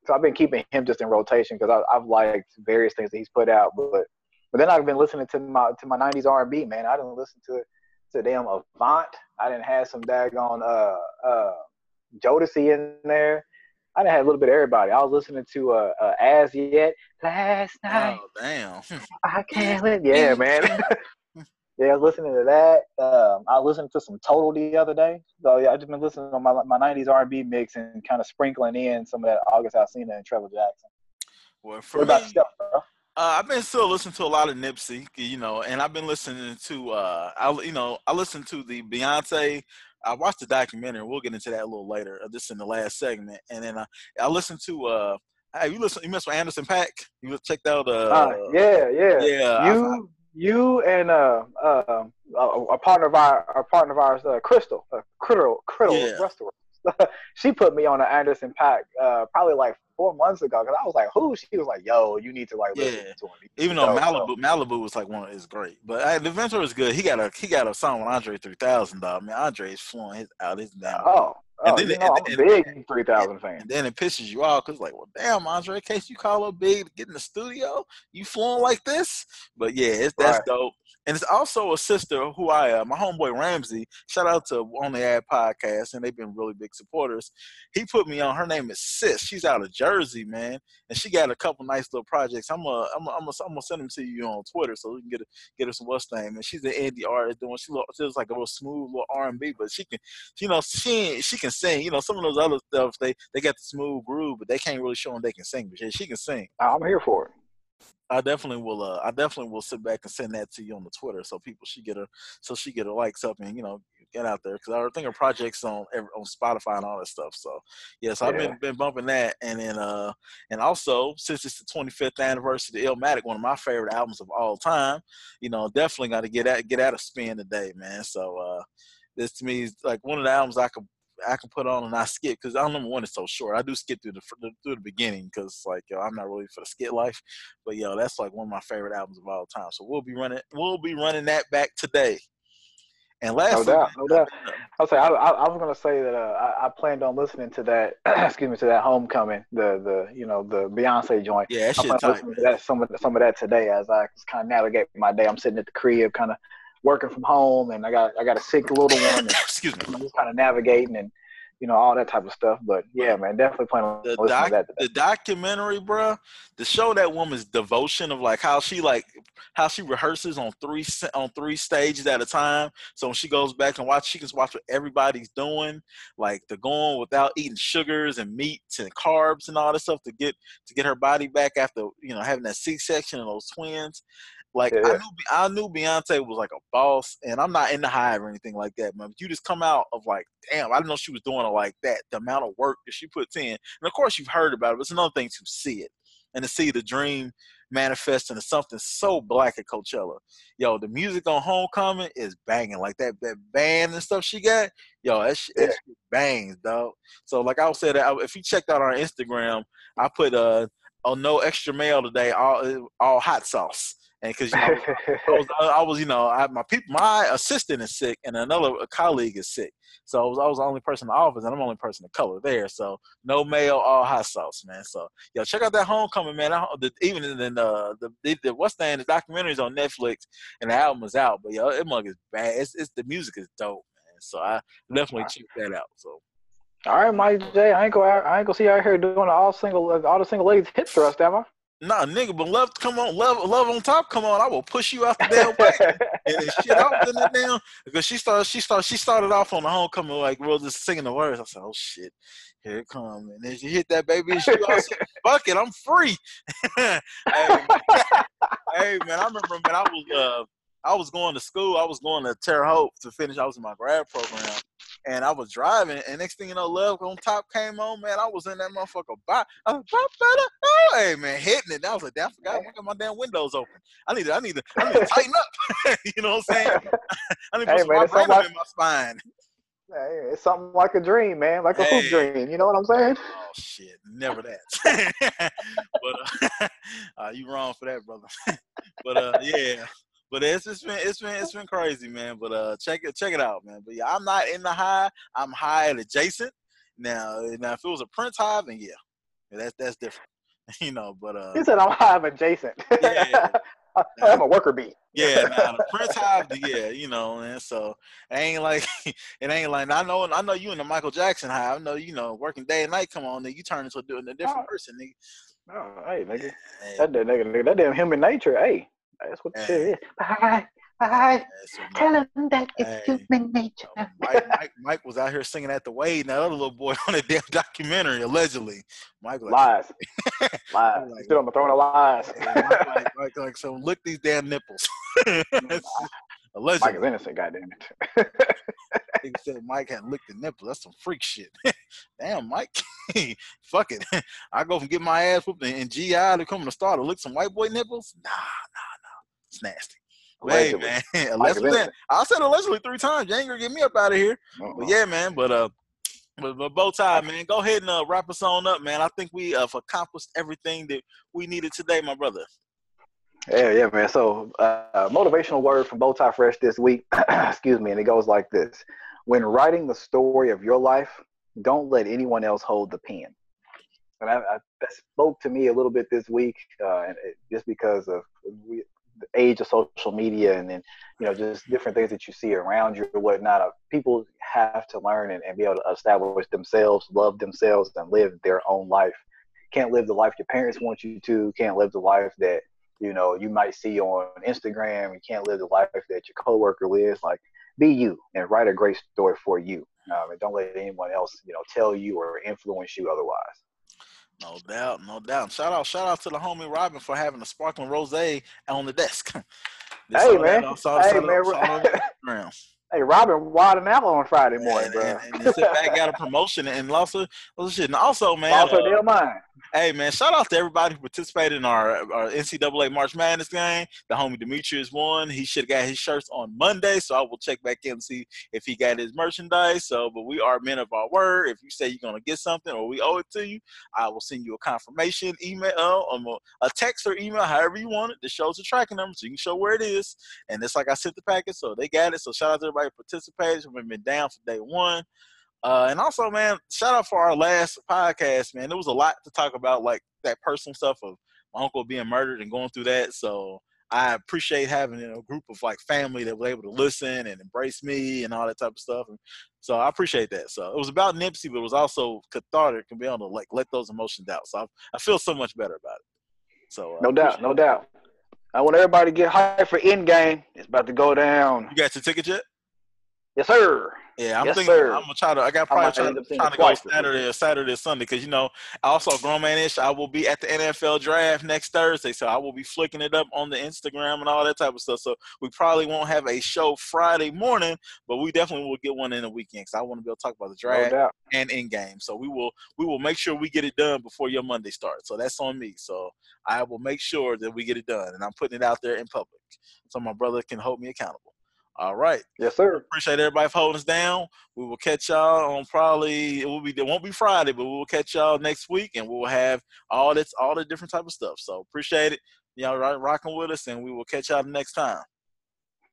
so I've been keeping him just in rotation because I've liked various things that he's put out. But but then I've been listening to my to my nineties R and B, man. I didn't listen to to damn Avant. I didn't have some daggone uh uh Jodeci in there. I done had a little bit of everybody. I was listening to uh, uh, As Yet last night. Oh, damn. I can't live. Yeah, man. Yeah, I was listening to that. Um, I listened to some Total the other day. So, yeah, I've just been listening to my, my nineties R and B mix and kind of sprinkling in some of that August Alsina and Trevor Jackson. Well, for what about me, stuff, bro? Uh, I've been still listening to a lot of Nipsey, you know, and I've been listening to, uh, I, you know, I listened to the Beyonce. I watched the documentary. We'll get into that a little later. This in the last segment. And then I, I listened to, uh, hey, you listen, you mess with Anderson .Paak? You checked out, uh, uh yeah, yeah, yeah. You, I, I, you and uh, uh, a partner of our, a partner of ours, uh, Crystal, uh, Critical, Critical yeah. Restaurant. She put me on an Anderson .Paak uh, probably like four months ago because I was like, "Who?" She was like, "Yo, you need to like listen yeah. to him." Even though so, Malibu, so. Malibu was like one is great, but uh, the Ventura is good. He got a he got a song with Andre three thousand. Dog, I mean, Andre is flowing his out his down. Oh, and oh then, you know, and, I'm a big and, three thousand and, fan. And then it pisses you off because like, well, damn, Andre, in case you call up big to get in the studio, you flowing like this. But yeah, it's, that's right. Dope. And it's also a sister who I, uh, my homeboy Ramsey, shout out to On The Ad Podcast, and they've been really big supporters. He put me on. Her name is Sis. She's out of Jersey, man, and she got a couple nice little projects. I'm gonna, I'm gonna, I'm gonna send them to you on Twitter so we can get a, get her some what's name. And she's an indie artist doing. She looks like a little smooth little R and B, but she can, you know, she she can sing. You know, some of those other stuff they they got the smooth groove, but they can't really show them they can sing. But she can sing. I'm here for it. I definitely will. Uh, I definitely will sit back and send that to you on the Twitter, so people she get her, so she get her likes up and you know get out there because I think her project's on on Spotify and all that stuff. So yes, yeah, so yeah. I've been been bumping that, and then uh, and also since it's the twenty-fifth anniversary of Illmatic, one of my favorite albums of all time, you know, definitely got to get out get out of spin today, man. So uh, this to me is like one of the albums I could. I can put on and I skip because I don't remember when it's so short. I do skip through the through the beginning because like yo, I'm not really for the skit life, but yo, that's like one of my favorite albums of all time. So we'll be running we'll be running that back today. And last, no doubt, no doubt. I'll say I, I, I was gonna say that uh, I, I planned on listening to that. excuse me, to that Homecoming, the the you know the Beyonce joint. Yeah, that shit tight. To that, some of some of that today as I kind of navigate my day. I'm sitting at the crib, kind of. Working from home, and I got I got a sick little one. And, Excuse me. I'm just kind of navigating and you know all that type of stuff. But yeah, man, definitely planning on listening doc, to that. Today. The documentary, bro, to show that woman's devotion of like how she like how she rehearses on three on three stages at a time. So when she goes back and watch, she can watch what everybody's doing, like the going without eating sugars and meats and carbs and all that stuff to get to get her body back after you know having that C-section and those twins. Like yeah. I knew, I knew Beyonce was like a boss, and I'm not in the hive or anything like that, man. But you just come out of like, damn, I didn't know she was doing it like that. The amount of work that she puts in, and of course you've heard about it, but it's another thing to see it and to see the dream manifest into something so black at Coachella. Yo, the music on Homecoming is banging, like that that band and stuff she got. Yo, that shit, yeah. that shit bangs, dog. So like I said, if you checked out our Instagram, I put uh oh no extra mayo today, all all hot sauce. And because you know, I, was, I was, you know, I, my people, my assistant is sick, and another colleague is sick, so I was, I was the only person in the office, and I'm the only person of color there. So no mayo, all hot sauce, man. So yo, check out that Homecoming, man. I, the, even in uh, the the, the what's the name, the documentary's on Netflix, and the album is out. But yo, it mug is bad. It's, it's the music is dope, man. So I definitely check that out. So. All right, Mike J, I ain't go, I ain't gonna see you out here doing all single, all the single ladies hip thrust, am I? Nah, nigga, but love, come on, love, love on top, come on. I will push you out the damn way. And then shit, I was in the damn because she started, she started, she started off on the Homecoming like real, just singing the words. I said, oh shit, here it comes. And then she hit that baby, and she also fuck it, I'm free. Hey, man. Hey man, I remember man, I was, uh, I was going to school. I was going to Terre Haute to finish. I was in my grad program. And I was driving, and next thing you know, Love on Top came on, man. I was in that motherfucker box. I was like, oh, hey, man, hitting it. I was like, I forgot I got my damn windows open. I need to, I need to, I need to tighten up. You know what I'm saying? I need to put hey, man, some like, in my spine. Hey, it's something like a dream, man, like a hey. hoop dream. You know what I'm saying? Oh, shit, never that. But uh, uh, you wrong for that, brother. But, uh, yeah. But it's just been it's been it's been crazy, man. But uh, check it check it out, man. But yeah, I'm not in the high. I'm high adjacent. Now, now if it was a Prince hive, then yeah, that's that's different, you know. But uh, he said I'm high adjacent. Yeah, I'm a worker bee. Yeah, nah, the press hive, yeah, you know, and so it ain't like it ain't like I know I know you in the Michael Jackson hive. I know you know working day and night. Come on, nigga, you turn into a different oh. person, nigga. Oh, hey, nigga, yeah, that damn nigga, nigga, that damn human nature. Hey, that's what the yeah. shit is. Bye. I tell him that it's hey. human nature. Mike, Mike, Mike was out here singing at the Wade, and that other little boy on a damn documentary, allegedly. Mike was lies, like, lies. Like, still on the throne of lies. Mike, like, Mike, like, so lick these damn nipples. Allegedly, Mike is innocent. Goddamn it. He said Mike had licked the nipple. That's some freak shit. Damn, Mike. Fuck it. I go from getting my ass whooped and G I to coming to start to lick some white boy nipples. Nah, nah, nah. It's nasty. Hey, man, I said allegedly three times. You ain't gonna get me up out of here. Uh-huh. But yeah, man, but uh, but, but bow tie, man, go ahead and uh, wrap us on up, man. I think we have uh, accomplished everything that we needed today, my brother. Yeah, yeah, man. So, uh, motivational word from Bow Tie Fresh this week, excuse me, and it goes like this: when writing the story of your life, don't let anyone else hold the pen. And I, I, that spoke to me a little bit this week, uh, and it, just because of we. the age of social media and then, you know, just different things that you see around you or whatnot. People have to learn and, and be able to establish themselves, love themselves, and live their own life. Can't live the life your parents want you to. Can't live the life that, you know, you might see on Instagram. You can't live the life that your coworker lives. Like, be you and write a great story for you. Um, and don't let anyone else, you know, tell you or influence you otherwise. No doubt, no doubt. Shout out, shout out to the homie Robin for having a sparkling rosé on the desk. Hey man, hey man, hey Robin, wilding out on Friday morning, bro. And, and, and sit back, got a promotion and lost her, lost her shit. And also, man, also uh, they're mine. Hey man, shout out to everybody who participated in our, our N C double A March Madness game. The homie Demetrius won. He should have got his shirts on Monday, so I will check back in and see if he got his merchandise. So, but we are men of our word. If you say you're gonna get something or we owe it to you, I will send you a confirmation email, uh, a text or email, however you want it. The show's a tracking number, so you can show where it is. And it's like I sent the package, so they got it. So shout out to everybody who participated. We've been down for day one. Uh, and also, man, shout out for our last podcast, man. There was a lot to talk about, like that personal stuff of my uncle being murdered and going through that. So I appreciate having, you know, a group of like family that was able to listen and embrace me and all that type of stuff. And so I appreciate that. So it was about Nipsey, but it was also cathartic and be able to like let those emotions out. So I, I feel so much better about it. So uh, no doubt, no doubt. I want everybody to get hyped for Endgame. It's about to go down. You got your ticket yet? Yes, sir. Yeah, I'm yes, thinking sir. I'm gonna try to. I got probably trying try to go Saturday or Saturday or Sunday because you know, also grown man-ish. I will be at the N F L draft next Thursday, so I will be flicking it up on the Instagram and all that type of stuff. So we probably won't have a show Friday morning, but we definitely will get one in the weekend because I want to be able to talk about the draft no and in game. So we will we will make sure we get it done before your Monday starts. So that's on me. So I will make sure that we get it done, and I'm putting it out there in public so my brother can hold me accountable. All right. Yes, sir. Appreciate everybody for holding us down. We will catch y'all on probably it will be it won't be Friday, but we will catch y'all next week, and we'll have all this all the different type of stuff. So appreciate it, y'all, rocking with us, and we will catch y'all next time.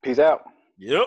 Peace out. Yep.